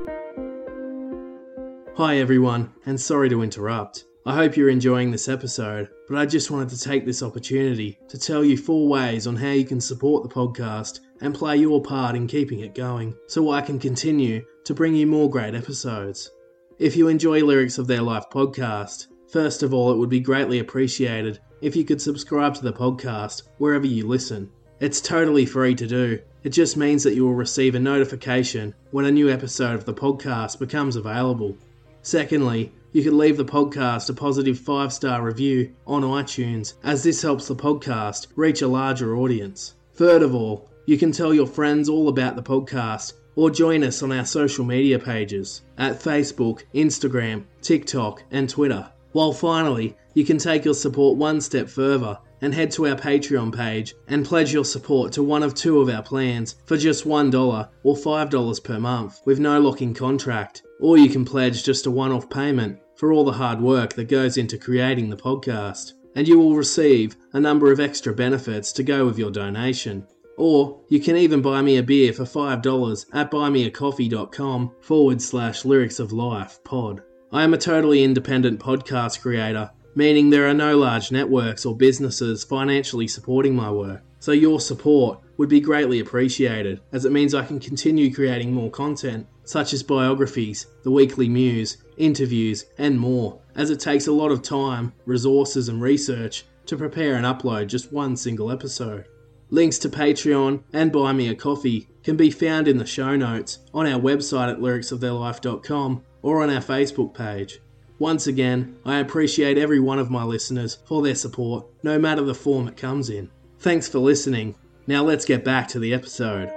Hi everyone, and sorry to interrupt. I hope you're enjoying this episode, but I just wanted to take this opportunity to tell you four ways on how you can support the podcast and play your part in keeping it going, so I can continue to bring you more great episodes. If you enjoy Lyrics of Their Life podcast, first of all it would be greatly appreciated if you could subscribe to the podcast wherever you listen. It's totally free to do. It just means that you will receive a notification when a new episode of the podcast becomes available. Secondly, you can leave the podcast a positive five-star review on iTunes, as this helps the podcast reach a larger audience. Third of all, you can tell your friends all about the podcast or join us on our social media pages at Facebook, Instagram, TikTok and Twitter. While finally, you can take your support one step further and head to our Patreon page and pledge your support to one of two of our plans for just one dollar or five dollars per month with no lock-in contract. Or you can pledge just a one-off payment for all the hard work that goes into creating the podcast, and you will receive a number of extra benefits to go with your donation. Or you can even buy me a beer for five dollars at buymeacoffee.com forward slash lyrics of life pod. I am a totally independent podcast creator, meaning there are no large networks or businesses financially supporting my work, so your support would be greatly appreciated, as it means I can continue creating more content, such as biographies, the weekly muse, interviews, and more, as it takes a lot of time, resources, and research to prepare and upload just one single episode. Links to Patreon and Buy Me a Coffee can be found in the show notes, on our website at lyrics of their life dot com, or on our Facebook page. Once again, I appreciate every one of my listeners for their support, no matter the form it comes in. Thanks for listening. Now let's get back to the episode.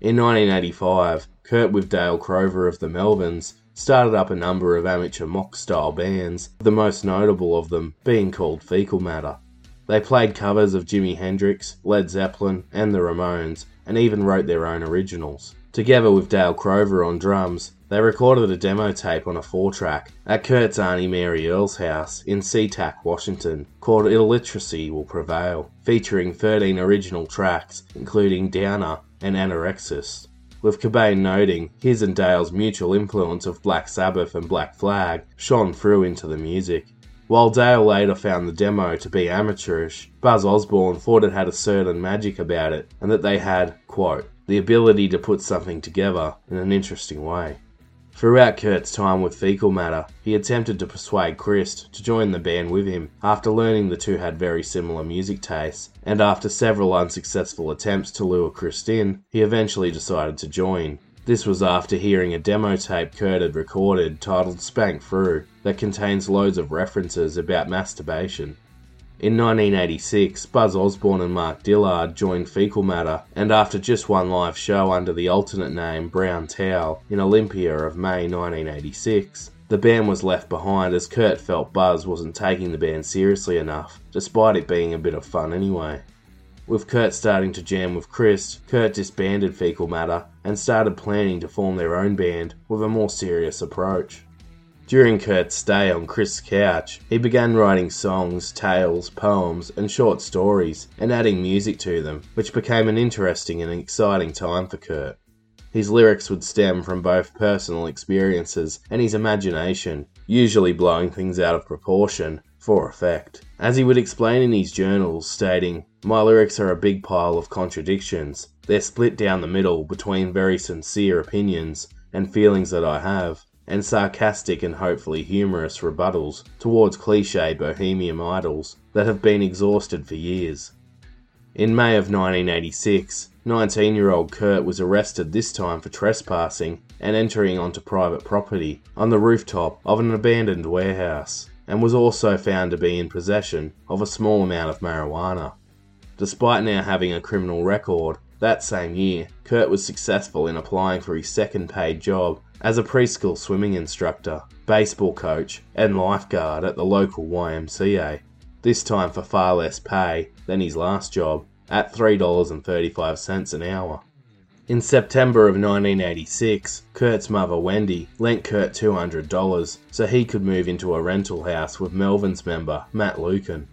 In nineteen eighty-five, Kurt with Dale Crover of the Melvins started up a number of amateur mock-style bands, the most notable of them being called Fecal Matter. They played covers of Jimi Hendrix, Led Zeppelin, and the Ramones, and even wrote their own originals. Together with Dale Crover on drums, they recorded a demo tape on a four-track at Kurt's auntie Mary Earl's house in SeaTac, Washington, called Illiteracy Will Prevail, featuring thirteen original tracks, including Downer and Anorexis, with Cobain noting his and Dale's mutual influence of Black Sabbath and Black Flag shone through into the music. While Dale later found the demo to be amateurish, Buzz Osborne thought it had a certain magic about it, and that they had, quote, the ability to put something together in an interesting way. Throughout Kurt's time with Fecal Matter, he attempted to persuade Krist to join the band with him after learning the two had very similar music tastes, and after several unsuccessful attempts to lure Krist in, he eventually decided to join. This was after hearing a demo tape Kurt had recorded titled Spank Through that contains loads of references about masturbation. In nineteen eighty-six, Buzz Osborne and Mark Dillard joined Fecal Matter, and after just one live show under the alternate name Brown Towel in Olympia of May nineteen eighty-six, the band was left behind as Kurt felt Buzz wasn't taking the band seriously enough, despite it being a bit of fun anyway. With Kurt starting to jam with Krist, Kurt disbanded Fecal Matter and started planning to form their own band with a more serious approach. During Kurt's stay on Krist's couch, he began writing songs, tales, poems, and short stories, and adding music to them, which became an interesting and exciting time for Kurt. His lyrics would stem from both personal experiences and his imagination, usually blowing things out of proportion for effect. As he would explain in his journals, stating, "My lyrics are a big pile of contradictions. They're split down the middle between very sincere opinions and feelings that I have, and sarcastic and hopefully humorous rebuttals towards cliché bohemian idols that have been exhausted for years." In May of nineteen eighty-six, nineteen-year-old Kurt was arrested, this time for trespassing and entering onto private property on the rooftop of an abandoned warehouse, and was also found to be in possession of a small amount of marijuana. Despite now having a criminal record, that same year, Kurt was successful in applying for his second paid job as a preschool swimming instructor, baseball coach, and lifeguard at the local Y M C A, this time for far less pay than his last job, at three dollars and thirty-five cents an hour. In September of nineteen eighty-six, Kurt's mother Wendy lent Kurt two hundred dollars so he could move into a rental house with Melvins member Matt Lucan.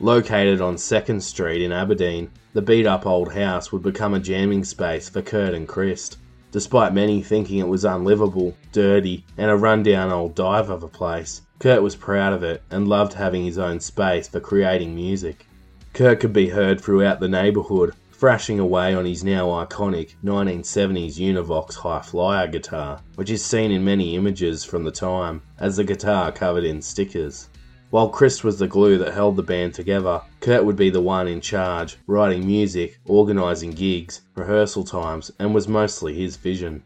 Located on second street in Aberdeen, the beat-up old house would become a jamming space for Kurt and Krist, despite many thinking it was unlivable, dirty, and a run-down old dive of a place. Kurt was proud of it and loved having his own space for creating music. Kurt could be heard throughout the neighbourhood, thrashing away on his now iconic nineteen seventies Univox High Flyer guitar, which is seen in many images from the time as the guitar covered in stickers. While Krist was the glue that held the band together, Kurt would be the one in charge, writing music, organising gigs, rehearsal times, and was mostly his vision.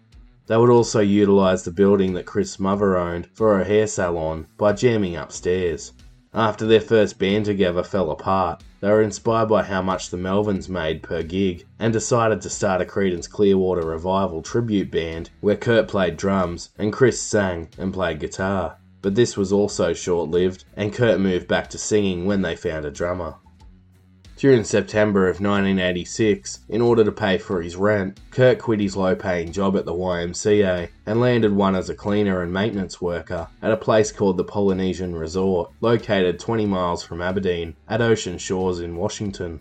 They would also utilise the building that Krist's mother owned for her hair salon by jamming upstairs. After their first band together fell apart, they were inspired by how much the Melvins made per gig and decided to start a Creedence Clearwater Revival tribute band where Kurt played drums and Krist sang and played guitar. But this was also short-lived, and Kurt moved back to singing when they found a drummer. During September of nineteen eighty-six, in order to pay for his rent, Kurt quit his low-paying job at the Y M C A and landed one as a cleaner and maintenance worker at a place called the Polynesian Resort, located twenty miles from Aberdeen at Ocean Shores in Washington.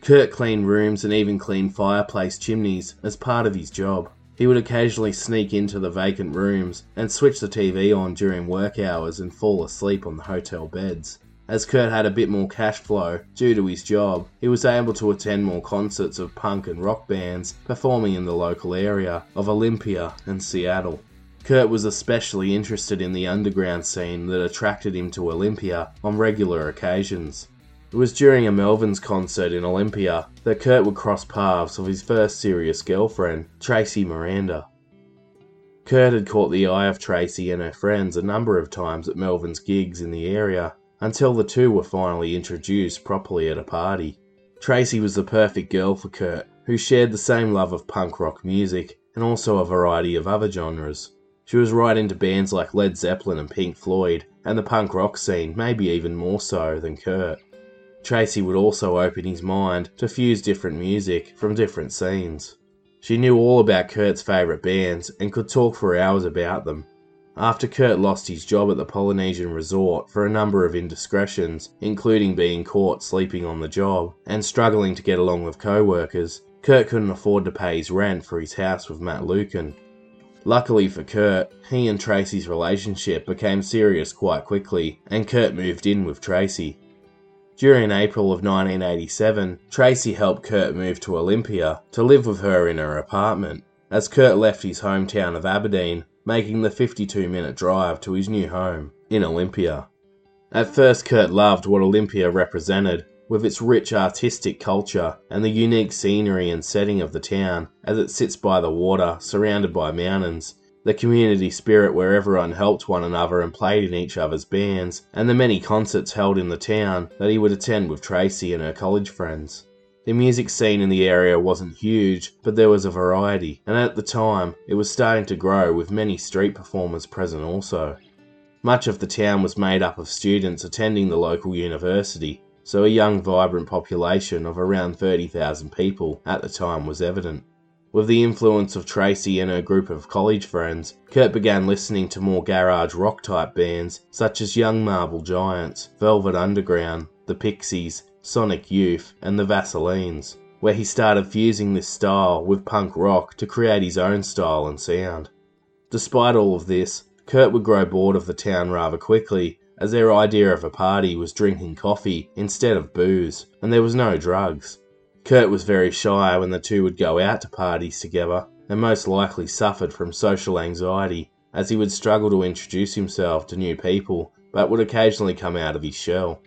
Kurt cleaned rooms and even cleaned fireplace chimneys as part of his job. He would occasionally sneak into the vacant rooms and switch the T V on during work hours and fall asleep on the hotel beds. As Kurt had a bit more cash flow due to his job, he was able to attend more concerts of punk and rock bands performing in the local area of Olympia and Seattle. Kurt was especially interested in the underground scene that attracted him to Olympia on regular occasions. It was during a Melvins concert in Olympia that Kurt would cross paths with his first serious girlfriend, Tracy Miranda. Kurt had caught the eye of Tracy and her friends a number of times at Melvins gigs in the area, until the two were finally introduced properly at a party. Tracy was the perfect girl for Kurt, who shared the same love of punk rock music and also a variety of other genres. She was right into bands like Led Zeppelin and Pink Floyd, and the punk rock scene maybe even more so than Kurt. Tracy would also open his mind to fuse different music from different scenes. She knew all about Kurt's favourite bands and could talk for hours about them. After Kurt lost his job at the Polynesian Resort for a number of indiscretions, including being caught sleeping on the job and struggling to get along with co-workers, Kurt couldn't afford to pay his rent for his house with Matt Lucan. Luckily for Kurt, he and Tracy's relationship became serious quite quickly, and Kurt moved in with Tracy. During April of nineteen eighty-seven, Tracy helped Kurt move to Olympia to live with her in her apartment, as Kurt left his hometown of Aberdeen, making the fifty-two minute drive to his new home in Olympia. At first, Kurt loved what Olympia represented, with its rich artistic culture and the unique scenery and setting of the town as it sits by the water, surrounded by mountains, the community spirit where everyone helped one another and played in each other's bands, and the many concerts held in the town that he would attend with Tracy and her college friends. The music scene in the area wasn't huge, but there was a variety, and at the time, it was starting to grow with many street performers present also. Much of the town was made up of students attending the local university, so a young, vibrant population of around thirty thousand people at the time was evident. With the influence of Tracy and her group of college friends, Kurt began listening to more garage rock type bands such as Young Marble Giants, Velvet Underground, The Pixies, Sonic Youth, and The Vaseline's. where he started fusing this style with punk rock to create his own style and sound. Despite all of this, Kurt would grow bored of the town rather quickly, as their idea of a party was drinking coffee instead of booze, and there was no drugs. Kurt was very shy when the two would go out to parties together, and most likely suffered from social anxiety, as he would struggle to introduce himself to new people, but would occasionally come out of his shell.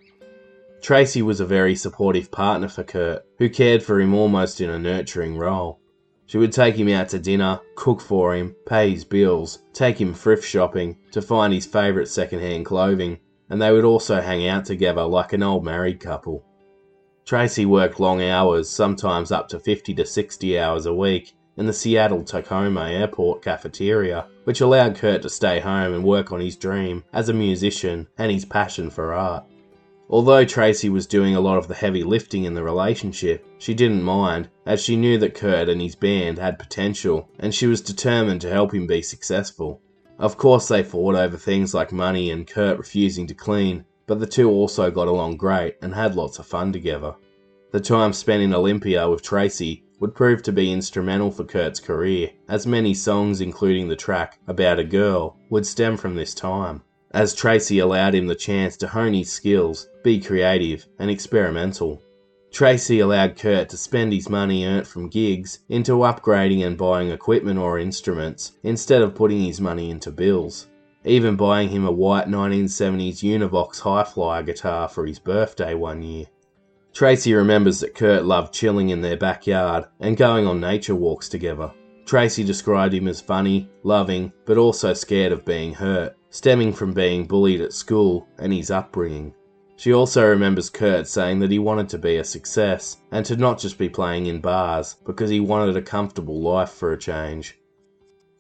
Tracy was a very supportive partner for Kurt, who cared for him almost in a nurturing role. She would take him out to dinner, cook for him, pay his bills, take him thrift shopping to find his favourite second-hand clothing, and they would also hang out together like an old married couple. Tracy worked long hours, sometimes up to fifty to sixty hours a week, in the Seattle Tacoma airport cafeteria, which allowed Kurt to stay home and work on his dream as a musician and his passion for art. Although Tracy was doing a lot of the heavy lifting in the relationship, she didn't mind, as she knew that Kurt and his band had potential, and she was determined to help him be successful. Of course, they fought over things like money and Kurt refusing to clean, but the two also got along great and had lots of fun together. The time spent in Olympia with Tracy would prove to be instrumental for Kurt's career, as many songs, including the track About a Girl, would stem from this time, as Tracy allowed him the chance to hone his skills, be creative and experimental. Tracy allowed Kurt to spend his money earned from gigs into upgrading and buying equipment or instruments, instead of putting his money into bills, even buying him a white nineteen seventies Univox Highflyer guitar for his birthday one year. Tracy remembers that Kurt loved chilling in their backyard and going on nature walks together. Tracy described him as funny, loving, but also scared of being hurt, stemming from being bullied at school and his upbringing. She also remembers Kurt saying that he wanted to be a success and to not just be playing in bars, because he wanted a comfortable life for a change.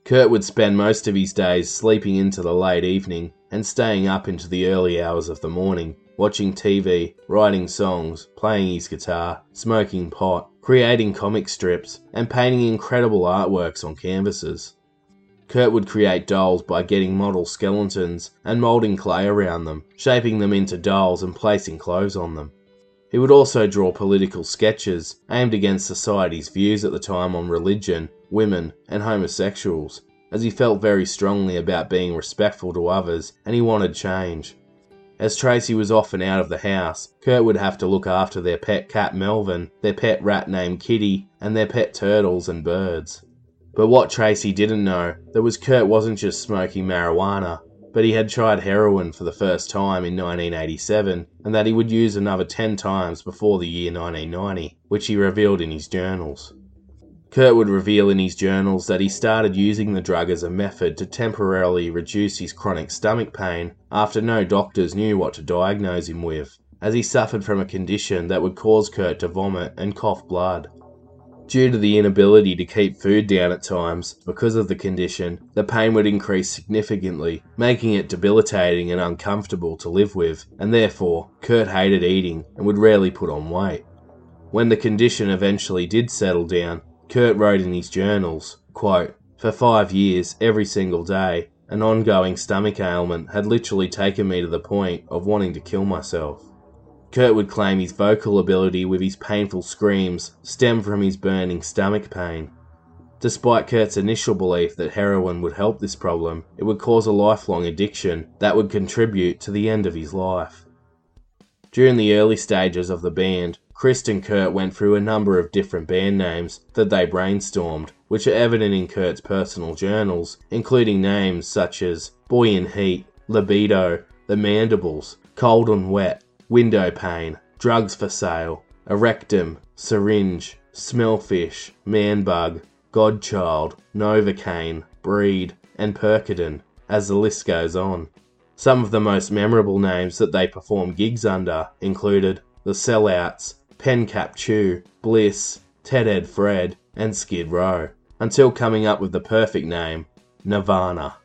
Kurt would spend most of his days sleeping into the late evening and staying up into the early hours of the morning, watching T V, writing songs, playing his guitar, smoking pot, creating comic strips, and painting incredible artworks on canvases. Kurt would create dolls by getting model skeletons and moulding clay around them, shaping them into dolls and placing clothes on them. He would also draw political sketches aimed against society's views at the time on religion, women, and homosexuals, as he felt very strongly about being respectful to others and he wanted change. As Tracy was often out of the house, Kurt would have to look after their pet cat Melvin, their pet rat named Kitty, and their pet turtles and birds. But what Tracy didn't know, that was Kurt wasn't just smoking marijuana, but he had tried heroin for the first time in nineteen eighty-seven, and that he would use another ten times before the year nineteen ninety, which he revealed in his journals. Kurt would reveal in his journals that he started using the drug as a method to temporarily reduce his chronic stomach pain after no doctors knew what to diagnose him with, as he suffered from a condition that would cause Kurt to vomit and cough blood. Due to the inability to keep food down at times because of the condition, the pain would increase significantly, making it debilitating and uncomfortable to live with, and therefore Kurt hated eating and would rarely put on weight. When the condition eventually did settle down, Kurt wrote in his journals, quote, "For five years, every single day, an ongoing stomach ailment had literally taken me to the point of wanting to kill myself." Kurt would claim his vocal ability with his painful screams stemmed from his burning stomach pain. Despite Kurt's initial belief that heroin would help this problem, it would cause a lifelong addiction that would contribute to the end of his life. During the early stages of the band, Chris and Kurt went through a number of different band names that they brainstormed, which are evident in Kurt's personal journals, including names such as Boy in Heat, Libido, The Mandibles, Cold and Wet, Window Pane, Drugs for Sale, Erectum, Syringe, Smellfish, Manbug, Godchild, Novocaine, Breed, and Percodan, as the list goes on. Some of the most memorable names that they performed gigs under included The Sellouts, Pencap Chew, Bliss, Ted Ed Fred, and Skid Row, until coming up with the perfect name, Nirvana.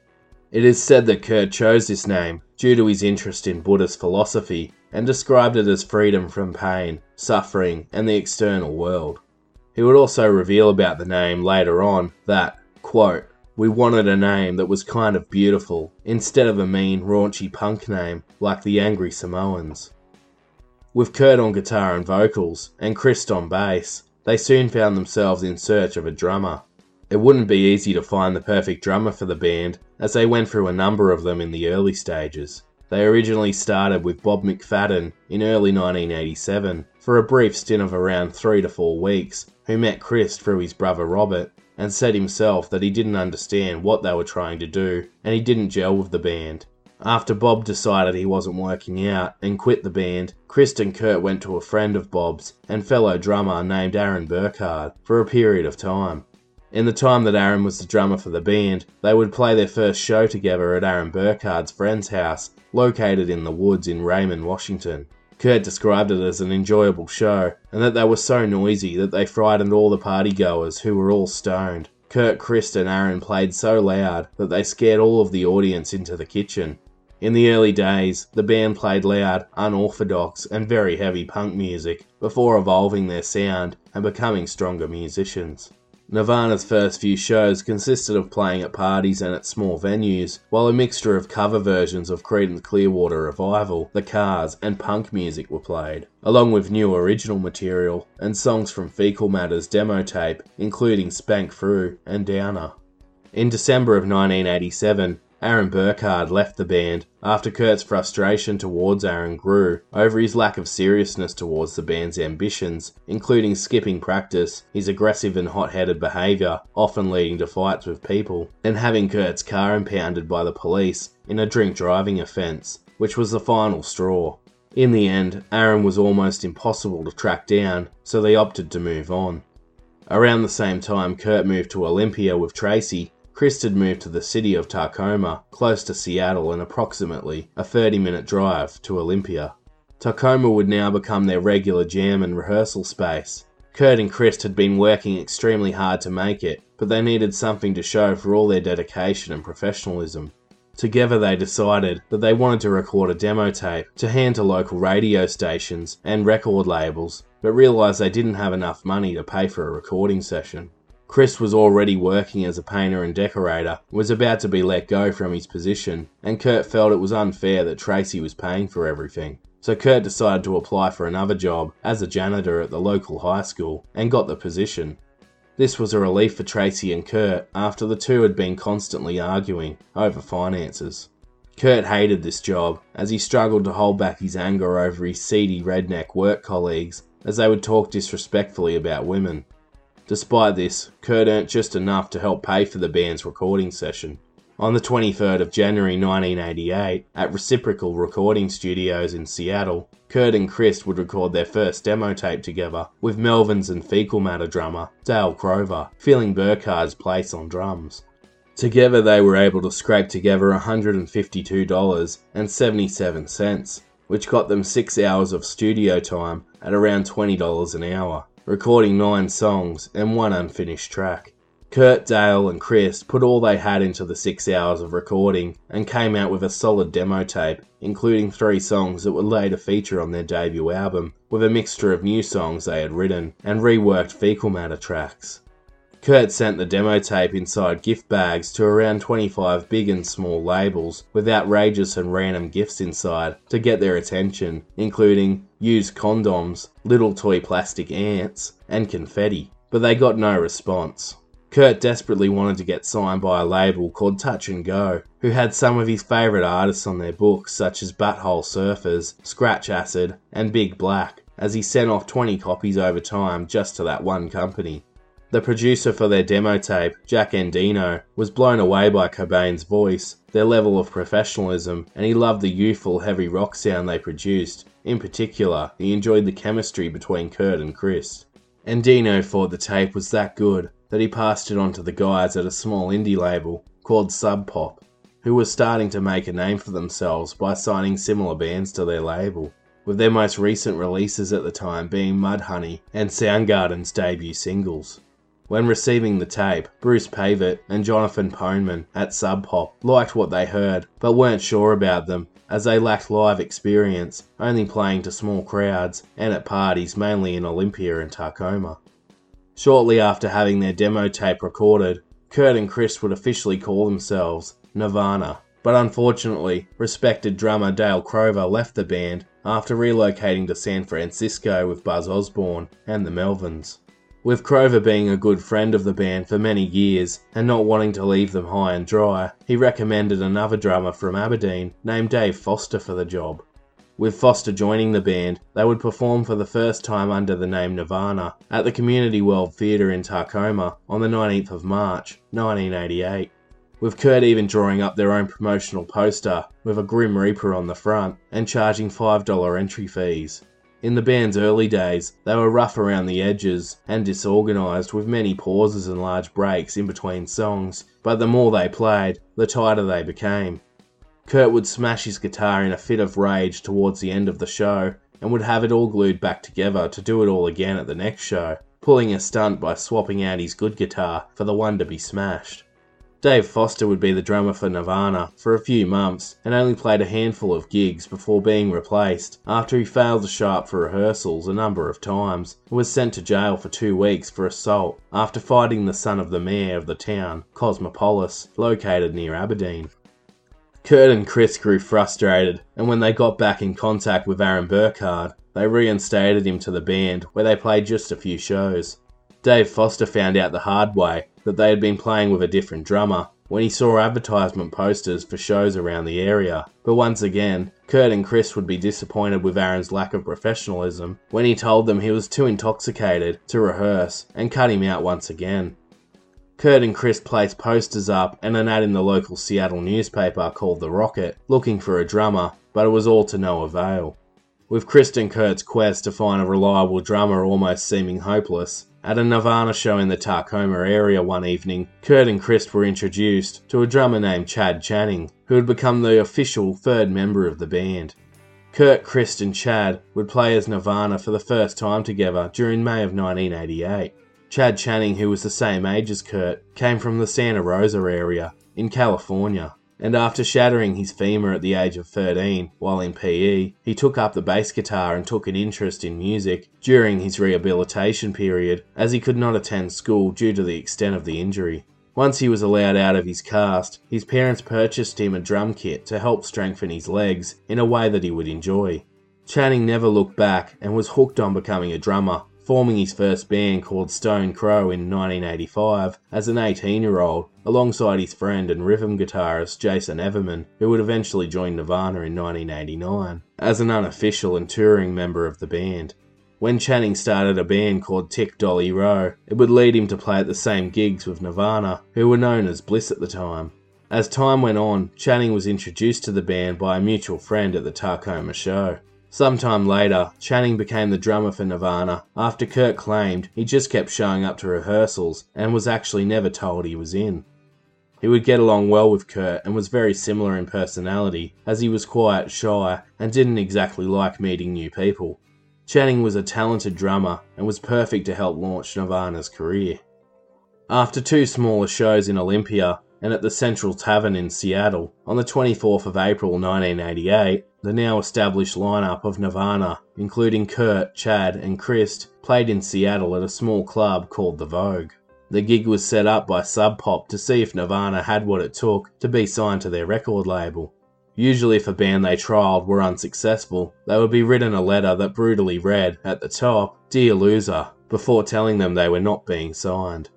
It is said that Kurt chose this name due to his interest in Buddhist philosophy, and described it as freedom from pain, suffering, and the external world. He would also reveal about the name later on that, quote, "We wanted a name that was kind of beautiful, instead of a mean, raunchy punk name like the Angry Samoans." With Kurt on guitar and vocals, and Chris on bass, They soon found themselves in search of a drummer. It wouldn't be easy to find the perfect drummer for the band, as they went through a number of them in the early stages. They originally started with Bob McFadden in early nineteen eighty-seven, for a brief stint of around three to four weeks, who met Chris through his brother Robert, and said himself that he didn't understand what they were trying to do, and he didn't gel with the band. After Bob decided he wasn't working out and quit the band, Chris and Kurt went to a friend of Bob's and fellow drummer named Aaron Burkhard for a period of time. In the time that Aaron was the drummer for the band, they would play their first show together at Aaron Burkhard's friend's house, located in the woods in Raymond, Washington. Kurt described it as an enjoyable show, and that they were so noisy that they frightened all the partygoers, who were all stoned. Kurt, Chris and Aaron played so loud that they scared all of the audience into the kitchen. In the early days, the band played loud, unorthodox and very heavy punk music, before evolving their sound and becoming stronger musicians. Nirvana's first few shows consisted of playing at parties and at small venues, while a mixture of cover versions of Creedence Clearwater Revival, The Cars, and punk music were played, along with new original material and songs from Fecal Matter's demo tape, including Spank Through and Downer. In December of nineteen eighty-seven, Aaron Burkhard left the band after Kurt's frustration towards Aaron grew over his lack of seriousness towards the band's ambitions, including skipping practice, his aggressive and hot-headed behaviour, often leading to fights with people, and having Kurt's car impounded by the police in a drink-driving offence, which was the final straw. In the end, Aaron was almost impossible to track down, so they opted to move on. Around the same time, Kurt moved to Olympia with Tracy. Chris had moved to the city of Tacoma, close to Seattle and approximately a thirty minute drive to Olympia. Tacoma would now become their regular jam and rehearsal space. Kurt and Chris had been working extremely hard to make it, but they needed something to show for all their dedication and professionalism. Together they decided that they wanted to record a demo tape to hand to local radio stations and record labels, but realised they didn't have enough money to pay for a recording session. Chris was already working as a painter and decorator, was about to be let go from his position, and Kurt felt it was unfair that Tracy was paying for everything. So Kurt decided to apply for another job as a janitor at the local high school, and got the position. This was a relief for Tracy and Kurt after the two had been constantly arguing over finances. Kurt hated this job, as he struggled to hold back his anger over his seedy redneck work colleagues, as they would talk disrespectfully about women. Despite this, Kurt earned just enough to help pay for the band's recording session. On the twenty-third of January nineteen eighty-eight, at Reciprocal Recording Studios in Seattle, Kurt and Chris would record their first demo tape together, with Melvins and Fecal Matter drummer Dale Crover filling Burkhard's place on drums. Together they were able to scrape together one hundred fifty-two dollars and seventy-seven cents, which got them six hours of studio time at around twenty dollars an hour, recording nine songs and one unfinished track. Kurt, Dale and Chris put all they had into the six hours of recording and came out with a solid demo tape, including three songs that would later feature on their debut album, with a mixture of new songs they had written and reworked Fecal Matter tracks. Kurt sent the demo tape inside gift bags to around twenty-five big and small labels, with outrageous and random gifts inside to get their attention, including used condoms, little toy plastic ants, and confetti, but they got no response. Kurt desperately wanted to get signed by a label called Touch and Go, who had some of his favourite artists on their books such as Butthole Surfers, Scratch Acid, and Big Black, as he sent off twenty copies over time just to that one company. The producer for their demo tape, Jack Endino, was blown away by Cobain's voice, their level of professionalism, and he loved the youthful heavy rock sound they produced. In particular, he enjoyed the chemistry between Kurt and Chris. Endino thought the tape was that good that he passed it on to the guys at a small indie label called Sub Pop, who were starting to make a name for themselves by signing similar bands to their label, with their most recent releases at the time being Mudhoney and Soundgarden's debut singles. When receiving the tape, Bruce Pavitt and Jonathan Poneman at Sub Pop liked what they heard, but weren't sure about them, as they lacked live experience, only playing to small crowds and at parties mainly in Olympia and Tacoma. Shortly after having their demo tape recorded, Kurt and Chris would officially call themselves Nirvana, but unfortunately, respected drummer Dale Crover left the band after relocating to San Francisco with Buzz Osborne and the Melvins. with Crover being a good friend of the band for many years and not wanting to leave them high and dry, he recommended another drummer from Aberdeen named Dave Foster for the job. With Foster joining the band, they would perform for the first time under the name Nirvana at the Community World Theatre in Tacoma on the nineteenth of March nineteen eighty-eight. With Kurt even drawing up their own promotional poster with a Grim Reaper on the front and charging five dollar entry fees. In the band's early days, they were rough around the edges and disorganised with many pauses and large breaks in between songs, but the more they played, the tighter they became. Kurt would smash his guitar in a fit of rage towards the end of the show, and would have it all glued back together to do it all again at the next show, pulling a stunt by swapping out his good guitar for the one to be smashed. Dave Foster would be the drummer for Nirvana for a few months, and only played a handful of gigs before being replaced after he failed to show up for rehearsals a number of times, and was sent to jail for two weeks for assault after fighting the son of the mayor of the town, Cosmopolis, located near Aberdeen. Kurt and Chris grew frustrated, and when they got back in contact with Aaron Burkhardt, they reinstated him to the band, where they played just a few shows. Dave Foster found out the hard way that they had been playing with a different drummer when he saw advertisement posters for shows around the area, but once again, Kurt and Chris would be disappointed with Aaron's lack of professionalism when he told them he was too intoxicated to rehearse and cut him out once again. Kurt and Chris placed posters up and an ad in the local Seattle newspaper called The Rocket, looking for a drummer, but it was all to no avail. With Chris and Kurt's quest to find a reliable drummer almost seeming hopeless, at a Nirvana show in the Tacoma area one evening, Kurt and Chris were introduced to a drummer named Chad Channing, who had become the official third member of the band. Kurt, Chris and Chad would play as Nirvana for the first time together during May of nineteen eighty-eight. Chad Channing, who was the same age as Kurt, came from the Santa Rosa area in California, and after shattering his femur at the age of thirteen while in P E, he took up the bass guitar and took an interest in music during his rehabilitation period, as he could not attend school due to the extent of the injury. Once he was allowed out of his cast, his parents purchased him a drum kit to help strengthen his legs in a way that he would enjoy. Channing never looked back and was hooked on becoming a drummer, forming his first band called Stone Crow in nineteen eighty-five as an eighteen-year-old, alongside his friend and rhythm guitarist Jason Everman, who would eventually join Nirvana in nineteen eighty-nine, as an unofficial and touring member of the band. When Channing started a band called Tick Dolly Row, it would lead him to play at the same gigs with Nirvana, who were known as Bliss at the time. As time went on, Channing was introduced to the band by a mutual friend at the Tacoma show. Sometime later, Channing became the drummer for Nirvana after Kurt claimed he just kept showing up to rehearsals and was actually never told he was in. He would get along well with Kurt and was very similar in personality, as he was quiet, shy, and didn't exactly like meeting new people. Channing was a talented drummer and was perfect to help launch Nirvana's career. After two smaller shows in Olympia and at the Central Tavern in Seattle, on the twenty-fourth of April nineteen eighty-eight, the now established lineup of Nirvana, including Kurt, Chad and Chris, played in Seattle at a small club called The Vogue. The gig was set up by Sub Pop to see if Nirvana had what it took to be signed to their record label. Usually if a band they trialled were unsuccessful, they would be written a letter that brutally read, at the top, "Dear Loser," before telling them they were not being signed.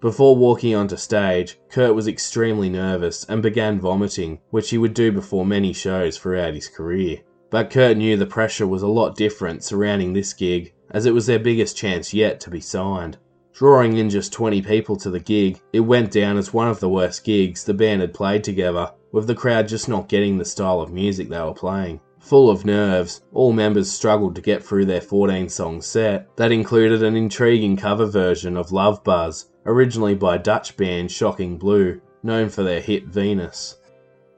Before walking onto stage, Kurt was extremely nervous and began vomiting, which he would do before many shows throughout his career. But Kurt knew the pressure was a lot different surrounding this gig, as it was their biggest chance yet to be signed. Drawing in just twenty people to the gig, it went down as one of the worst gigs the band had played together, with the crowd just not getting the style of music they were playing. Full of nerves, all members struggled to get through their fourteen-song set that included an intriguing cover version of Love Buzz, originally by Dutch band Shocking Blue, known for their hit Venus.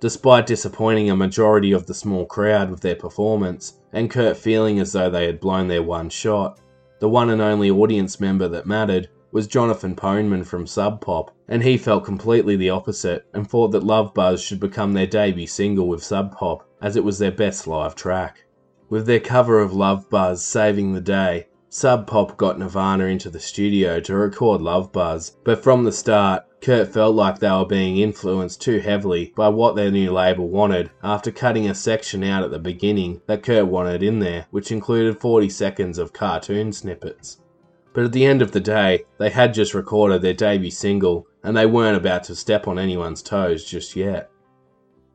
Despite disappointing a majority of the small crowd with their performance, and Kurt feeling as though they had blown their one shot, the one and only audience member that mattered was Jonathan Poneman from Sub Pop, and he felt completely the opposite and thought that Love Buzz should become their debut single with Sub Pop, as it was their best live track. With their cover of Love Buzz saving the day, Sub Pop got Nirvana into the studio to record Love Buzz, but from the start, Kurt felt like they were being influenced too heavily by what their new label wanted, after cutting a section out at the beginning that Kurt wanted in there, which included forty seconds of cartoon snippets. But at the end of the day, they had just recorded their debut single, and they weren't about to step on anyone's toes just yet.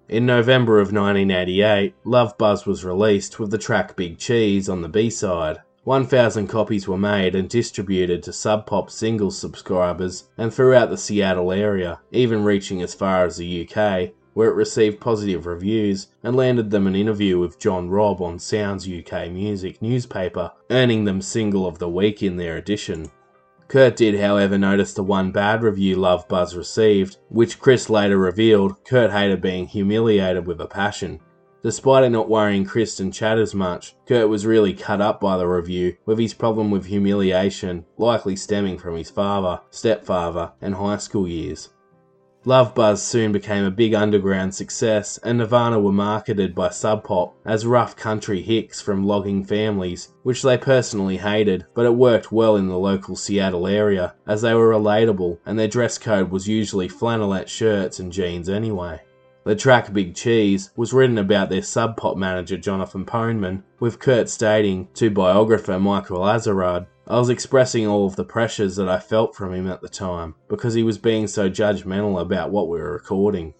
In November of nineteen eighty-eight, Love Buzz was released with the track Big Cheese on the B-side. one thousand copies were made and distributed to Sub Pop singles subscribers and throughout the Seattle area, even reaching as far as the U K, where it received positive reviews and landed them an interview with John Robb on Sound's U K Music newspaper, earning them Single of the Week in their edition. Kurt did, however, notice the one bad review Love Buzz received, which Chris later revealed Kurt hated being humiliated with a passion. Despite it not worrying Chris and Chad as much, Kurt was really cut up by the review, with his problem with humiliation likely stemming from his father, stepfather, and high school years. Love Buzz soon became a big underground success, and Nirvana were marketed by Sub Pop as rough country hicks from logging families, which they personally hated, but it worked well in the local Seattle area, as they were relatable and their dress code was usually flannelette shirts and jeans anyway. The track Big Cheese was written about their Sub Pop manager Jonathan Poneman, with Kurt stating to biographer Michael Azarad, "I was expressing all of the pressures that I felt from him at the time, because he was being so judgmental about what we were recording."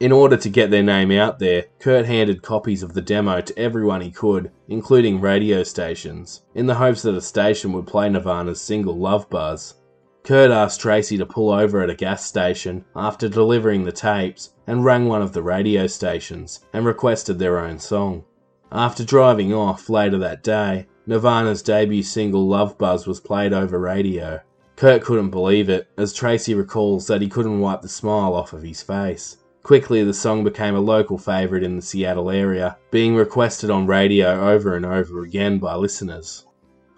In order to get their name out there, Kurt handed copies of the demo to everyone he could, including radio stations, in the hopes that a station would play Nirvana's single Love Buzz. Kurt asked Tracy to pull over at a gas station after delivering the tapes and rang one of the radio stations and requested their own song. After driving off later that day, Nirvana's debut single Love Buzz was played over radio. Kurt couldn't believe it, as Tracy recalls that he couldn't wipe the smile off of his face. Quickly, the song became a local favourite in the Seattle area, being requested on radio over and over again by listeners.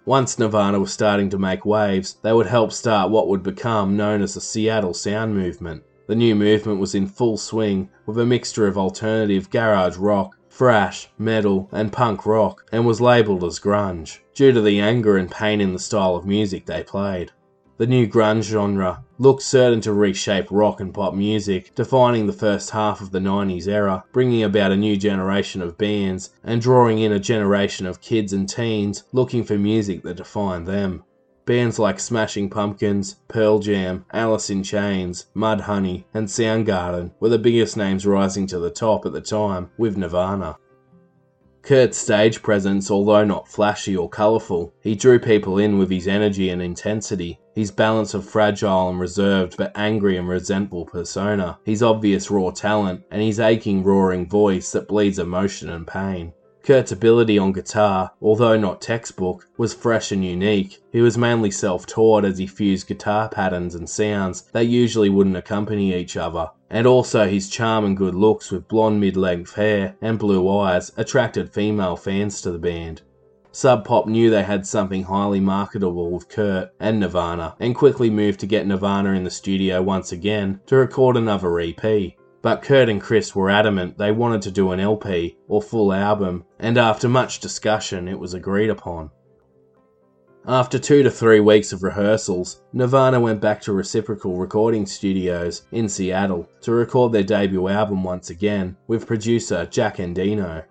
Once Nirvana was starting to make waves, they would help start what would become known as the Seattle Sound Movement. The new movement was in full swing, with a mixture of alternative garage rock, thrash, metal, and punk rock, and was labelled as grunge, due to the anger and pain in the style of music they played. The new grunge genre looked certain to reshape rock and pop music, defining the first half of the nineties era, bringing about a new generation of bands, and drawing in a generation of kids and teens looking for music that defined them. Bands like Smashing Pumpkins, Pearl Jam, Alice in Chains, Mudhoney, and Soundgarden were the biggest names rising to the top at the time, with Nirvana. Kurt's stage presence, although not flashy or colourful, he drew people in with his energy and intensity, his balance of fragile and reserved but angry and resentful persona, his obvious raw talent, and his aching, roaring voice that bleeds emotion and pain. Kurt's ability on guitar, although not textbook, was fresh and unique. He was mainly self-taught, as he fused guitar patterns and sounds that usually wouldn't accompany each other. And also his charm and good looks with blonde mid-length hair and blue eyes attracted female fans to the band. Sub Pop knew they had something highly marketable with Kurt and Nirvana, and quickly moved to get Nirvana in the studio once again to record another E P. But Kurt and Chris were adamant they wanted to do an L P, or full album, and after much discussion it was agreed upon. After two to three weeks of rehearsals, Nirvana went back to Reciprocal Recording Studios in Seattle to record their debut album once again with producer Jack Endino.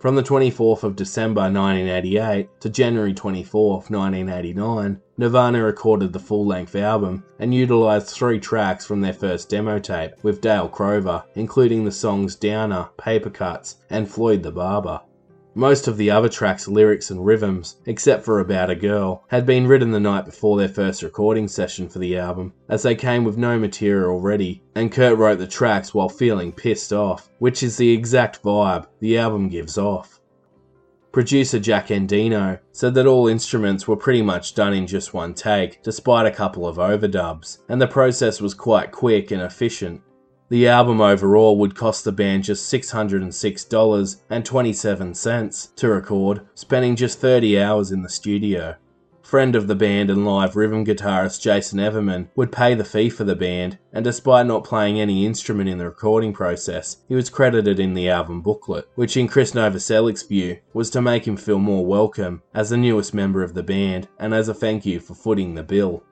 From the twenty-fourth of December nineteen eighty-eight to January twenty-fourth, nineteen eighty-nine, Nirvana recorded the full-length album and utilised three tracks from their first demo tape with Dale Crover, including the songs Downer, Paper Cuts, and Floyd the Barber. Most of the other tracks' lyrics and rhythms, except for About a Girl, had been written the night before their first recording session for the album, as they came with no material ready, and Kurt wrote the tracks while feeling pissed off, which is the exact vibe the album gives off. Producer Jack Endino said that all instruments were pretty much done in just one take, despite a couple of overdubs, and the process was quite quick and efficient. The album overall would cost the band just six hundred six dollars and twenty-seven cents to record, spending just thirty hours in the studio. Friend of the band and live rhythm guitarist Jason Everman would pay the fee for the band, and despite not playing any instrument in the recording process, he was credited in the album booklet, which in Chris Novoselic's view was to make him feel more welcome as the newest member of the band and as a thank you for footing the bill.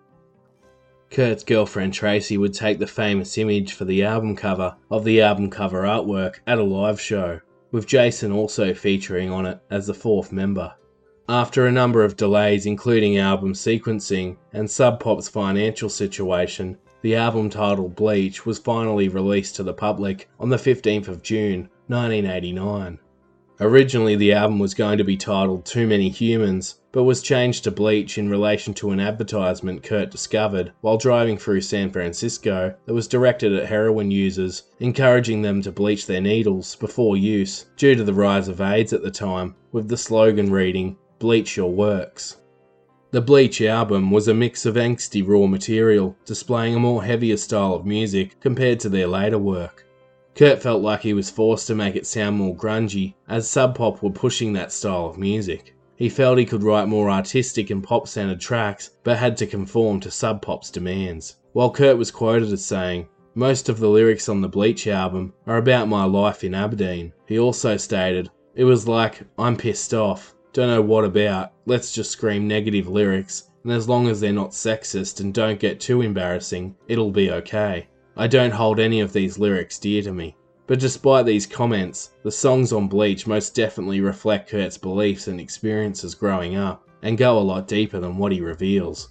Kurt's girlfriend Tracy would take the famous image for the album cover of the album cover artwork at a live show, with Jason also featuring on it as the fourth member. After a number of delays, including album sequencing and Sub Pop's financial situation, the album titled Bleach was finally released to the public on the fifteenth of June nineteen eighty-nine. Originally, the album was going to be titled Too Many Humans, but was changed to Bleach in relation to an advertisement Kurt discovered while driving through San Francisco that was directed at heroin users, encouraging them to bleach their needles before use due to the rise of AIDS at the time, with the slogan reading, Bleach Your Works. The Bleach album was a mix of angsty raw material, displaying a more heavier style of music compared to their later work. Kurt felt like he was forced to make it sound more grungy, as Sub Pop were pushing that style of music. He felt he could write more artistic and pop-centered tracks, but had to conform to Sub Pop's demands. While Kurt was quoted as saying, "Most of the lyrics on the Bleach album are about my life in Aberdeen." He also stated, "It was like, I'm pissed off. Don't know what about, let's just scream negative lyrics, and as long as they're not sexist and don't get too embarrassing, it'll be okay. I don't hold any of these lyrics dear to me." But despite these comments, the songs on Bleach most definitely reflect Kurt's beliefs and experiences growing up, and go a lot deeper than what he reveals.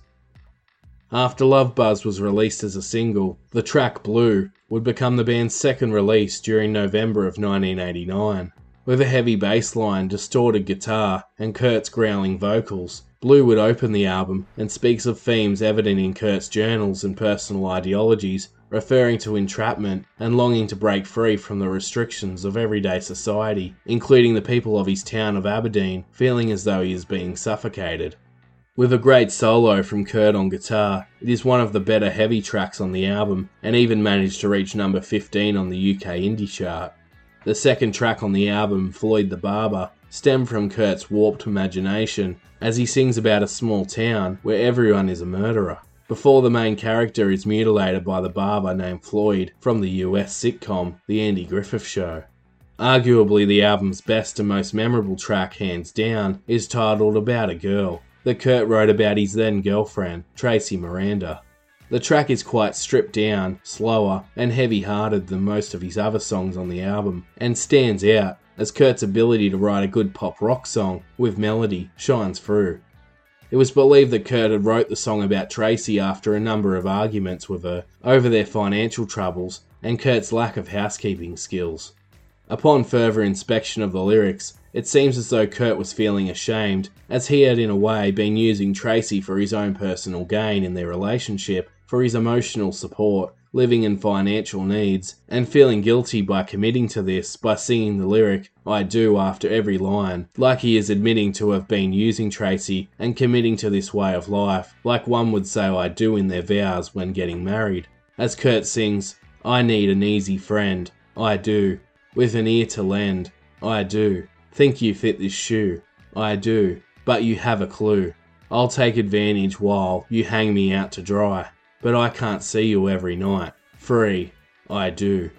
After Love Buzz was released as a single, the track Blue would become the band's second release during November of nineteen eighty-nine. With a heavy bass line, distorted guitar, and Kurt's growling vocals, Blue would open the album and speaks of themes evident in Kurt's journals and personal ideologies, referring to entrapment and longing to break free from the restrictions of everyday society, including the people of his town of Aberdeen, feeling as though he is being suffocated. With a great solo from Kurt on guitar, it is one of the better heavy tracks on the album, and even managed to reach number fifteen on the U K indie chart. The second track on the album, Floyd the Barber, stemmed from Kurt's warped imagination, as he sings about a small town where everyone is a murderer, before the main character is mutilated by the barber named Floyd from the U S sitcom The Andy Griffith Show. Arguably the album's best and most memorable track, hands down, is titled About a Girl, that Kurt wrote about his then-girlfriend, Tracy Miranda. The track is quite stripped down, slower, and heavy-hearted than most of his other songs on the album, and stands out as Kurt's ability to write a good pop-rock song with melody shines through. It was believed that Kurt had wrote the song about Tracy after a number of arguments with her over their financial troubles and Kurt's lack of housekeeping skills. Upon further inspection of the lyrics, it seems as though Kurt was feeling ashamed, as he had in a way been using Tracy for his own personal gain in their relationship, for his emotional support, living and financial needs, and feeling guilty by committing to this by singing the lyric, I do, after every line, like he is admitting to have been using Tracy and committing to this way of life, like one would say I do in their vows when getting married, as Kurt sings, I need an easy friend, I do, with an ear to lend, I do, think you fit this shoe, I do, but you have a clue, I'll take advantage while you hang me out to dry. But I can't see you every night. Free, I do.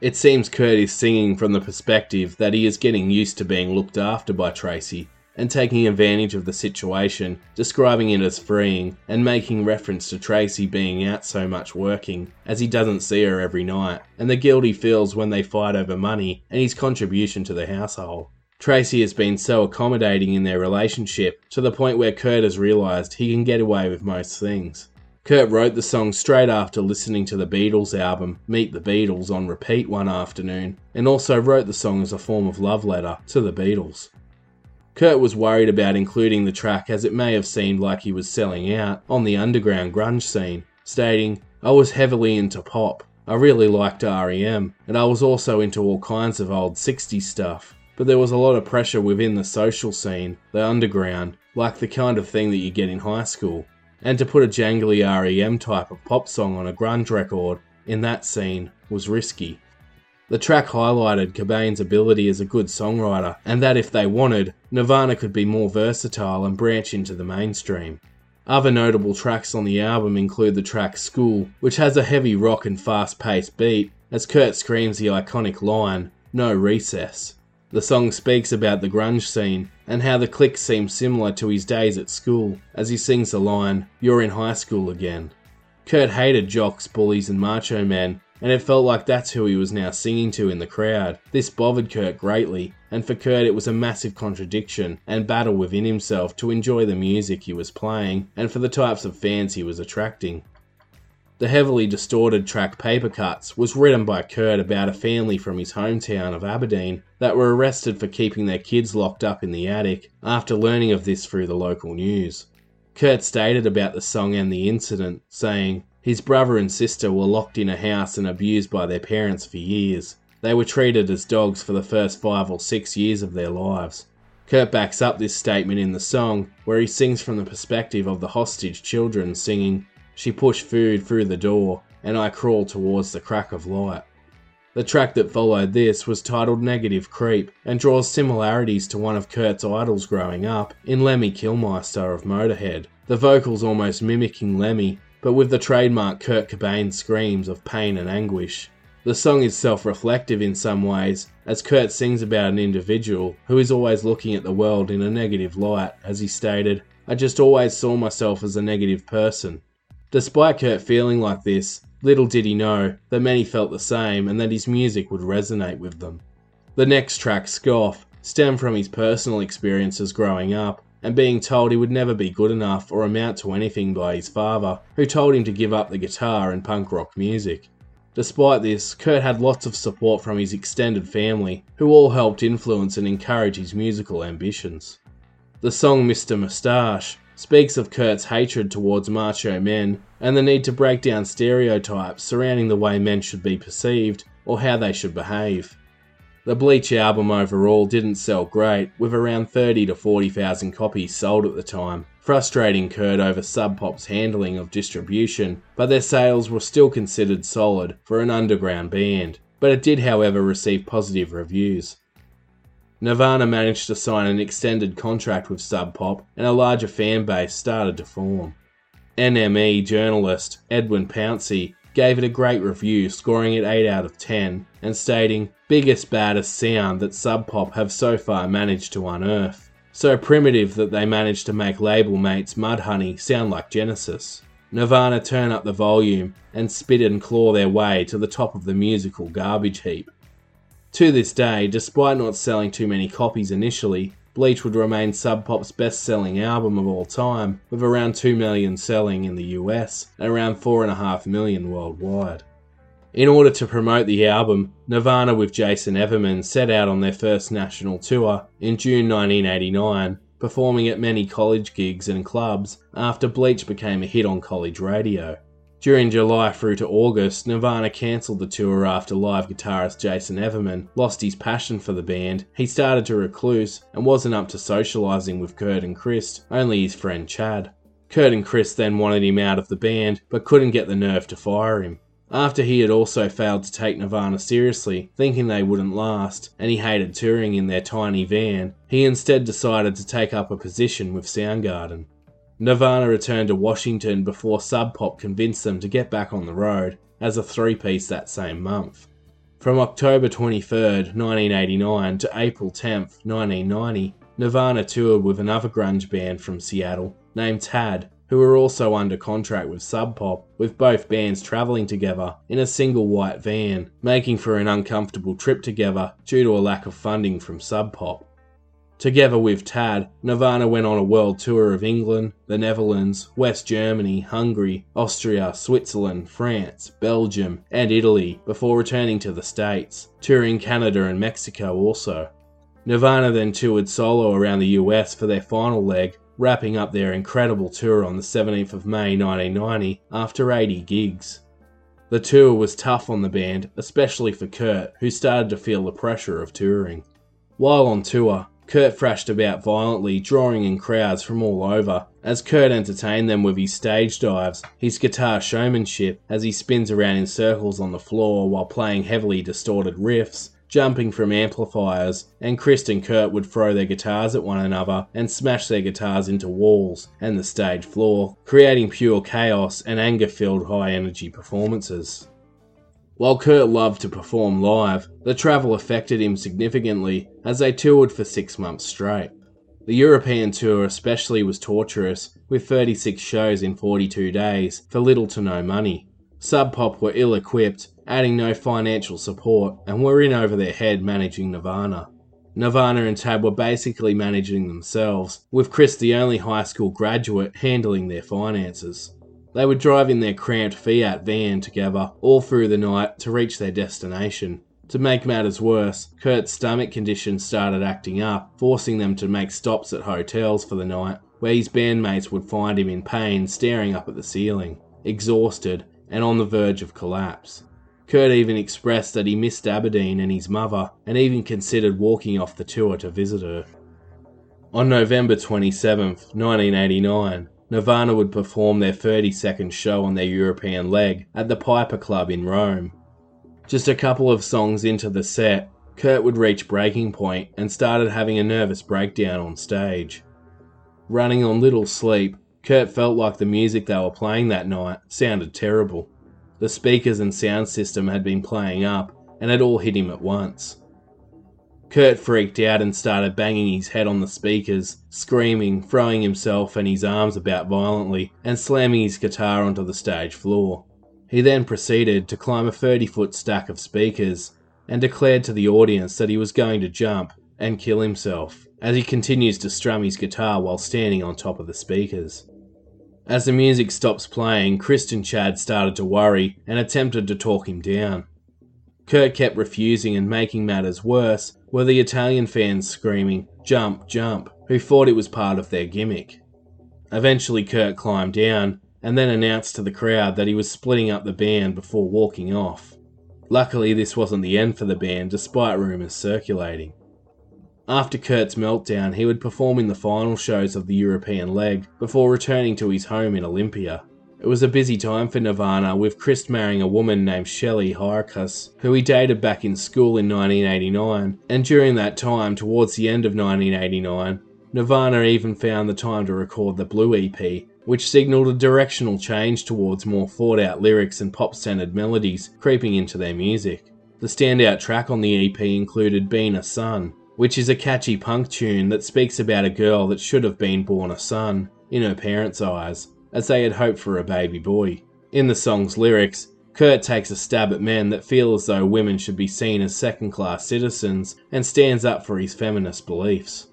It seems Kurt is singing from the perspective that he is getting used to being looked after by Tracy and taking advantage of the situation, describing it as freeing and making reference to Tracy being out so much working as he doesn't see her every night, and the guilt he feels when they fight over money and his contribution to the household. Tracy has been so accommodating in their relationship to the point where Kurt has realised he can get away with most things. Kurt wrote the song straight after listening to the Beatles album, Meet the Beatles, on repeat one afternoon, and also wrote the song as a form of love letter to the Beatles. Kurt was worried about including the track as it may have seemed like he was selling out on the underground grunge scene, stating, I was heavily into pop, I really liked R E M, and I was also into all kinds of old sixties stuff, but there was a lot of pressure within the social scene, the underground, like the kind of thing that you get in high school. And to put a jangly R E M type of pop song on a grunge record in that scene was risky. The track highlighted Cobain's ability as a good songwriter, and that if they wanted, Nirvana could be more versatile and branch into the mainstream. Other notable tracks on the album include the track School, which has a heavy rock and fast-paced beat, as Kurt screams the iconic line, No Recess. The song speaks about the grunge scene and how the clique seems similar to his days at school, as he sings the line, You're in high school again. Kurt hated jocks, bullies and macho men, and it felt like that's who he was now singing to in the crowd. This bothered Kurt greatly, and for Kurt it was a massive contradiction and battle within himself to enjoy the music he was playing and for the types of fans he was attracting. The heavily distorted track Paper Cuts was written by Kurt about a family from his hometown of Aberdeen that were arrested for keeping their kids locked up in the attic after learning of this through the local news. Kurt stated about the song and the incident, saying, "His brother and sister were locked in a house and abused by their parents for years. They were treated as dogs for the first five or six years of their lives." Kurt backs up this statement in the song, where he sings from the perspective of the hostage children, singing, "She pushed food through the door, and I crawled towards the crack of light." The track that followed this was titled Negative Creep, and draws similarities to one of Kurt's idols growing up, in Lemmy Kilmister of Motorhead, the vocals almost mimicking Lemmy, but with the trademark Kurt Cobain screams of pain and anguish. The song is self-reflective in some ways, as Kurt sings about an individual who is always looking at the world in a negative light, as he stated, "I just always saw myself as a negative person." Despite Kurt feeling like this, little did he know that many felt the same and that his music would resonate with them. The next track, Scoff, stemmed from his personal experiences growing up and being told he would never be good enough or amount to anything by his father, who told him to give up the guitar and punk rock music. Despite this, Kurt had lots of support from his extended family, who all helped influence and encourage his musical ambitions. The song Mister Mustache speaks of Kurt's hatred towards macho men and the need to break down stereotypes surrounding the way men should be perceived or how they should behave. The Bleach album overall didn't sell great, with around thirty to forty thousand copies sold at the time, frustrating Kurt over Sub Pop's handling of distribution, but their sales were still considered solid for an underground band, but it did however receive positive reviews. Nirvana managed to sign an extended contract with Sub Pop, and a larger fan base started to form. N M E journalist Edwin Pouncey gave it a great review, scoring it eight out of ten, and stating, "Biggest, baddest sound that Sub Pop have so far managed to unearth. So primitive that they managed to make label mates Mudhoney sound like Genesis. Nirvana turn up the volume and spit and claw their way to the top of the musical garbage heap." To this day, despite not selling too many copies initially, Bleach would remain Sub Pop's best-selling album of all time, with around two million selling in the U S and around four point five million worldwide. In order to promote the album, Nirvana with Jason Everman set out on their first national tour in June nineteen eighty-nine, performing at many college gigs and clubs after Bleach became a hit on college radio. During July through to August, Nirvana cancelled the tour after live guitarist Jason Everman lost his passion for the band. He started to recluse and wasn't up to socialising with Kurt and Chris, only his friend Chad. Kurt and Chris then wanted him out of the band, but couldn't get the nerve to fire him. After he had also failed to take Nirvana seriously, thinking they wouldn't last, and he hated touring in their tiny van, he instead decided to take up a position with Soundgarden. Nirvana returned to Washington before Sub Pop convinced them to get back on the road as a three-piece that same month. From October twenty-third, nineteen eighty-nine to April tenth, nineteen ninety, Nirvana toured with another grunge band from Seattle named Tad, who were also under contract with Sub Pop, with both bands travelling together in a single white van, making for an uncomfortable trip together due to a lack of funding from Sub Pop. Together with Tad, Nirvana went on a world tour of England, the Netherlands, West Germany, Hungary, Austria, Switzerland, France, Belgium, and Italy before returning to the States, touring Canada and Mexico also. Nirvana then toured solo around the U S for their final leg, wrapping up their incredible tour on the seventeenth of May nineteen ninety after eighty gigs. The tour was tough on the band, especially for Kurt, who started to feel the pressure of touring. While on tour, Kurt thrashed about violently, drawing in crowds from all over, as Kurt entertained them with his stage dives, his guitar showmanship as he spins around in circles on the floor while playing heavily distorted riffs, jumping from amplifiers, and Chris and Kurt would throw their guitars at one another and smash their guitars into walls and the stage floor, creating pure chaos and anger-filled high-energy performances. While Kurt loved to perform live, the travel affected him significantly as they toured for six months straight. The European tour especially was torturous, with thirty-six shows in forty-two days for little to no money. Sub Pop were ill-equipped adding no financial support, and were in over their head managing Nirvana. Nirvana and Tab were basically managing themselves, with Chris, the only high school graduate, handling their finances. They would drive in their cramped Fiat van together all through the night to reach their destination. To make matters worse, Kurt's stomach condition started acting up, forcing them to make stops at hotels for the night, where his bandmates would find him in pain staring up at the ceiling, exhausted and on the verge of collapse. Kurt even expressed that he missed Aberdeen and his mother, and even considered walking off the tour to visit her. On November twenty-seventh, nineteen eighty-nine, Nirvana would perform their thirty-second show on their European leg at the Piper Club in Rome. Just a couple of songs into the set, Kurt would reach breaking point and started having a nervous breakdown on stage. Running on little sleep, Kurt felt like the music they were playing that night sounded terrible. The speakers and sound system had been playing up and had all hit him at once. Kurt freaked out and started banging his head on the speakers, screaming, throwing himself and his arms about violently, and slamming his guitar onto the stage floor. He then proceeded to climb a thirty-foot stack of speakers and declared to the audience that he was going to jump and kill himself, as he continues to strum his guitar while standing on top of the speakers. As the music stops playing, Chris and Chad started to worry and attempted to talk him down. Kurt kept refusing, and making matters worse were the Italian fans screaming, "Jump, jump," who thought it was part of their gimmick. Eventually Kurt climbed down and then announced to the crowd that he was splitting up the band before walking off. Luckily, this wasn't the end for the band, despite rumours circulating. After Kurt's meltdown, he would perform in the final shows of the European leg before returning to his home in Olympia. It was a busy time for Nirvana, with Chris marrying a woman named Shelly Hyracus, who he dated back in school in nineteen eighty-nine, and during that time, towards the end of nineteen eighty-nine, Nirvana even found the time to record the Blue E P, which signalled a directional change towards more thought-out lyrics and pop-centred melodies creeping into their music. The standout track on the E P included Been a Son, which is a catchy punk tune that speaks about a girl that should have been born a son, in her parents' eyes, as they had hoped for a baby boy. In the song's lyrics, Kurt takes a stab at men that feel as though women should be seen as second-class citizens, and stands up for his feminist beliefs.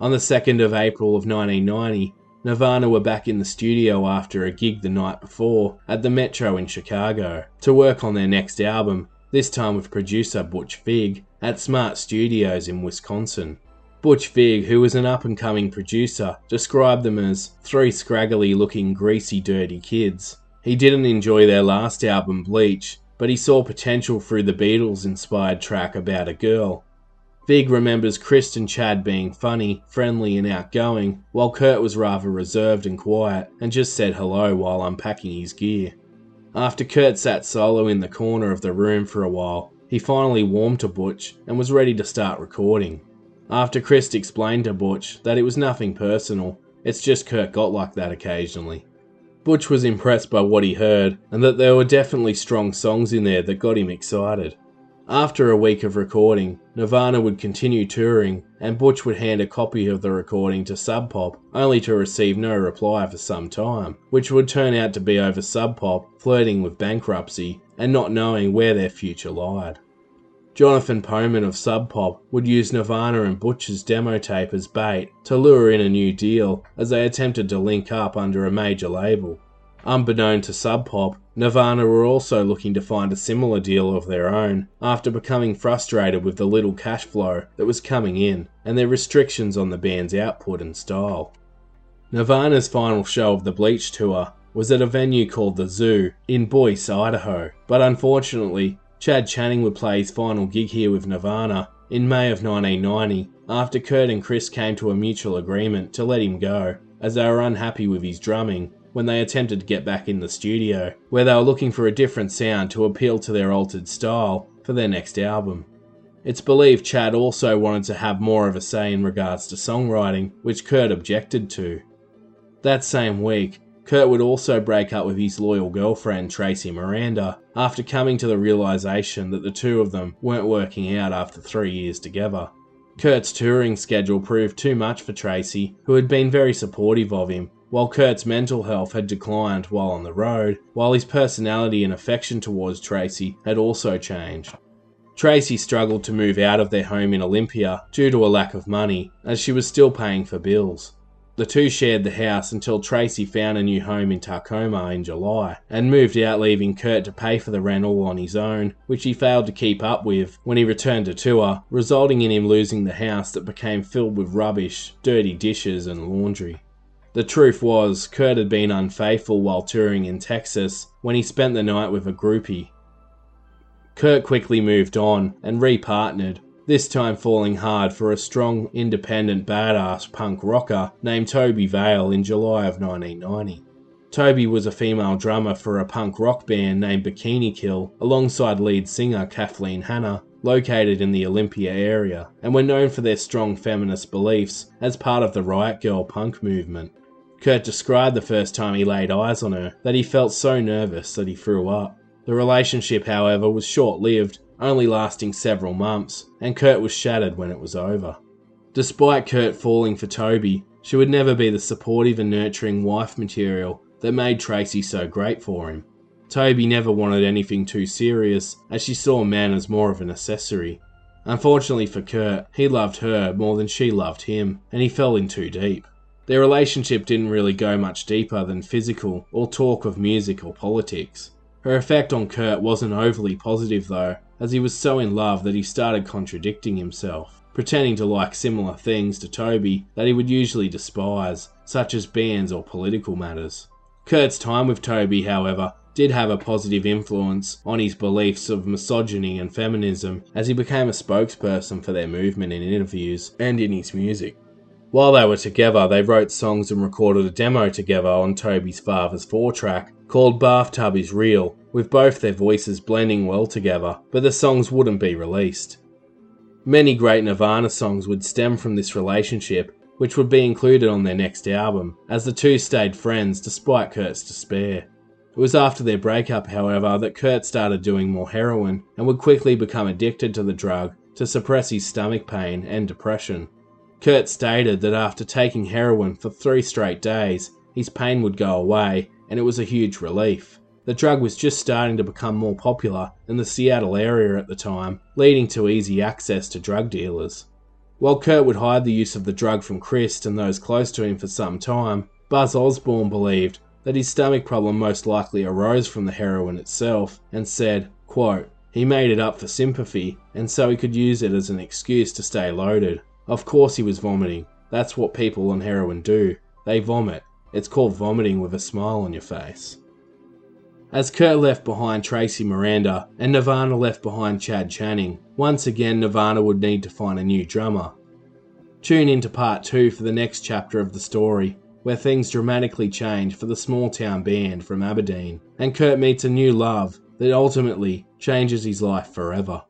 On the second of April of nineteen ninety, Nirvana were back in the studio after a gig the night before at the Metro in Chicago to work on their next album, this time with producer Butch Vig at Smart Studios in Wisconsin. Butch Vig, who was an up-and-coming producer, described them as three scraggly-looking, greasy, dirty kids. He didn't enjoy their last album, Bleach, but he saw potential through the Beatles-inspired track About a Girl. Vig remembers Chris and Chad being funny, friendly and outgoing, while Kurt was rather reserved and quiet, and just said hello while unpacking his gear. After Kurt sat solo in the corner of the room for a while, he finally warmed to Butch and was ready to start recording. After Chris explained to Butch that it was nothing personal, it's just Kurt got like that occasionally. Butch was impressed by what he heard, and that there were definitely strong songs in there that got him excited. After a week of recording, Nirvana would continue touring, and Butch would hand a copy of the recording to Sub Pop, only to receive no reply for some time, which would turn out to be over Sub Pop flirting with bankruptcy and not knowing where their future lied. Jonathan Poneman of Sub Pop would use Nirvana and Butch's demo tape as bait to lure in a new deal as they attempted to link up under a major label. Unbeknown to Sub Pop, Nirvana were also looking to find a similar deal of their own after becoming frustrated with the little cash flow that was coming in and their restrictions on the band's output and style. Nirvana's final show of the Bleach tour was at a venue called The Zoo in Boise, Idaho, but unfortunately, Chad Channing would play his final gig here with Nirvana in May of nineteen ninety after Kurt and Chris came to a mutual agreement to let him go, as they were unhappy with his drumming when they attempted to get back in the studio, where they were looking for a different sound to appeal to their altered style for their next album. It's believed Chad also wanted to have more of a say in regards to songwriting, which Kurt objected to. That same week, Kurt would also break up with his loyal girlfriend Tracy Miranda after coming to the realisation that the two of them weren't working out after three years together. Kurt's touring schedule proved too much for Tracy, who had been very supportive of him, While Kurt's mental health had declined while on the road, while his personality and affection towards Tracy had also changed. Tracy struggled to move out of their home in Olympia due to a lack of money, as she was still paying for bills. The two shared the house until Tracy found a new home in Tacoma in July, and moved out, leaving Kurt to pay for the rent all on his own, which he failed to keep up with when he returned to tour, resulting in him losing the house that became filled with rubbish, dirty dishes and laundry. The truth was, Kurt had been unfaithful while touring in Texas when he spent the night with a groupie. Kurt quickly moved on and repartnered, this time falling hard for a strong, independent, badass punk rocker named Toby Vale in July of nineteen ninety. Toby was a female drummer for a punk rock band named Bikini Kill alongside lead singer Kathleen Hanna, located in the Olympia area, and were known for their strong feminist beliefs as part of the Riot Girl punk movement. Kurt described the first time he laid eyes on her that he felt so nervous that he threw up. The relationship, however, was short-lived, only lasting several months, and Kurt was shattered when it was over. Despite Kurt falling for Toby, she would never be the supportive and nurturing wife material that made Tracy so great for him. Toby never wanted anything too serious, as she saw men as more of an accessory. Unfortunately for Kurt, he loved her more than she loved him, and he fell in too deep. Their relationship didn't really go much deeper than physical or talk of music or politics. Her effect on Kurt wasn't overly positive though, as he was so in love that he started contradicting himself, pretending to like similar things to Toby that he would usually despise, such as bands or political matters. Kurt's time with Toby, however, did have a positive influence on his beliefs of misogyny and feminism, as he became a spokesperson for their movement in interviews and in his music. While they were together, they wrote songs and recorded a demo together on Toby's father's four-track called Bathtub Is Real, with both their voices blending well together, but the songs wouldn't be released. Many great Nirvana songs would stem from this relationship, which would be included on their next album, as the two stayed friends despite Kurt's despair. It was after their breakup, however, that Kurt started doing more heroin and would quickly become addicted to the drug to suppress his stomach pain and depression. Kurt stated that after taking heroin for three straight days, his pain would go away, and it was a huge relief. The drug was just starting to become more popular in the Seattle area at the time, leading to easy access to drug dealers. While Kurt would hide the use of the drug from Chris and those close to him for some time, Buzz Osborne believed that his stomach problem most likely arose from the heroin itself, and said, quote, "He made it up for sympathy, and so he could use it as an excuse to stay loaded. Of course he was vomiting. That's what people on heroin do. They vomit. It's called vomiting with a smile on your face." As Kurt left behind Tracy Miranda and Nirvana left behind Chad Channing, once again Nirvana would need to find a new drummer. Tune into part two for the next chapter of the story, where things dramatically change for the small town band from Aberdeen, and Kurt meets a new love that ultimately changes his life forever.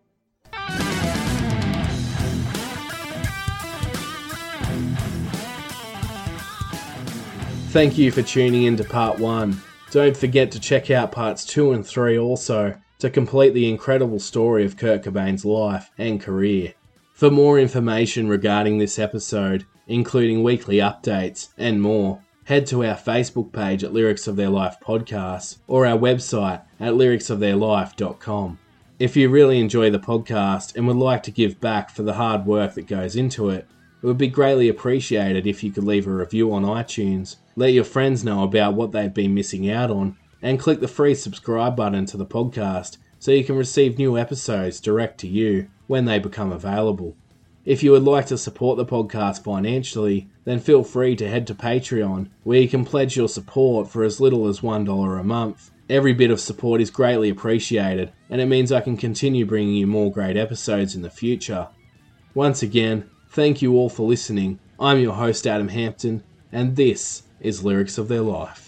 Thank you for tuning in to part one. Don't forget to check out parts two and three also to complete the incredible story of Kurt Cobain's life and career. For more information regarding this episode, including weekly updates and more, head to our Facebook page at Lyrics of Their Life Podcast or our website at lyrics of their life dot com. If you really enjoy the podcast and would like to give back for the hard work that goes into it, it would be greatly appreciated if you could leave a review on iTunes, let your friends know about what they've been missing out on, and click the free subscribe button to the podcast so you can receive new episodes direct to you when they become available. If you would like to support the podcast financially, then feel free to head to Patreon, where you can pledge your support for as little as one dollar a month. Every bit of support is greatly appreciated, and it means I can continue bringing you more great episodes in the future. Once again, thank you all for listening. I'm your host Adam Hampton, and this is Lyrics of Their Life.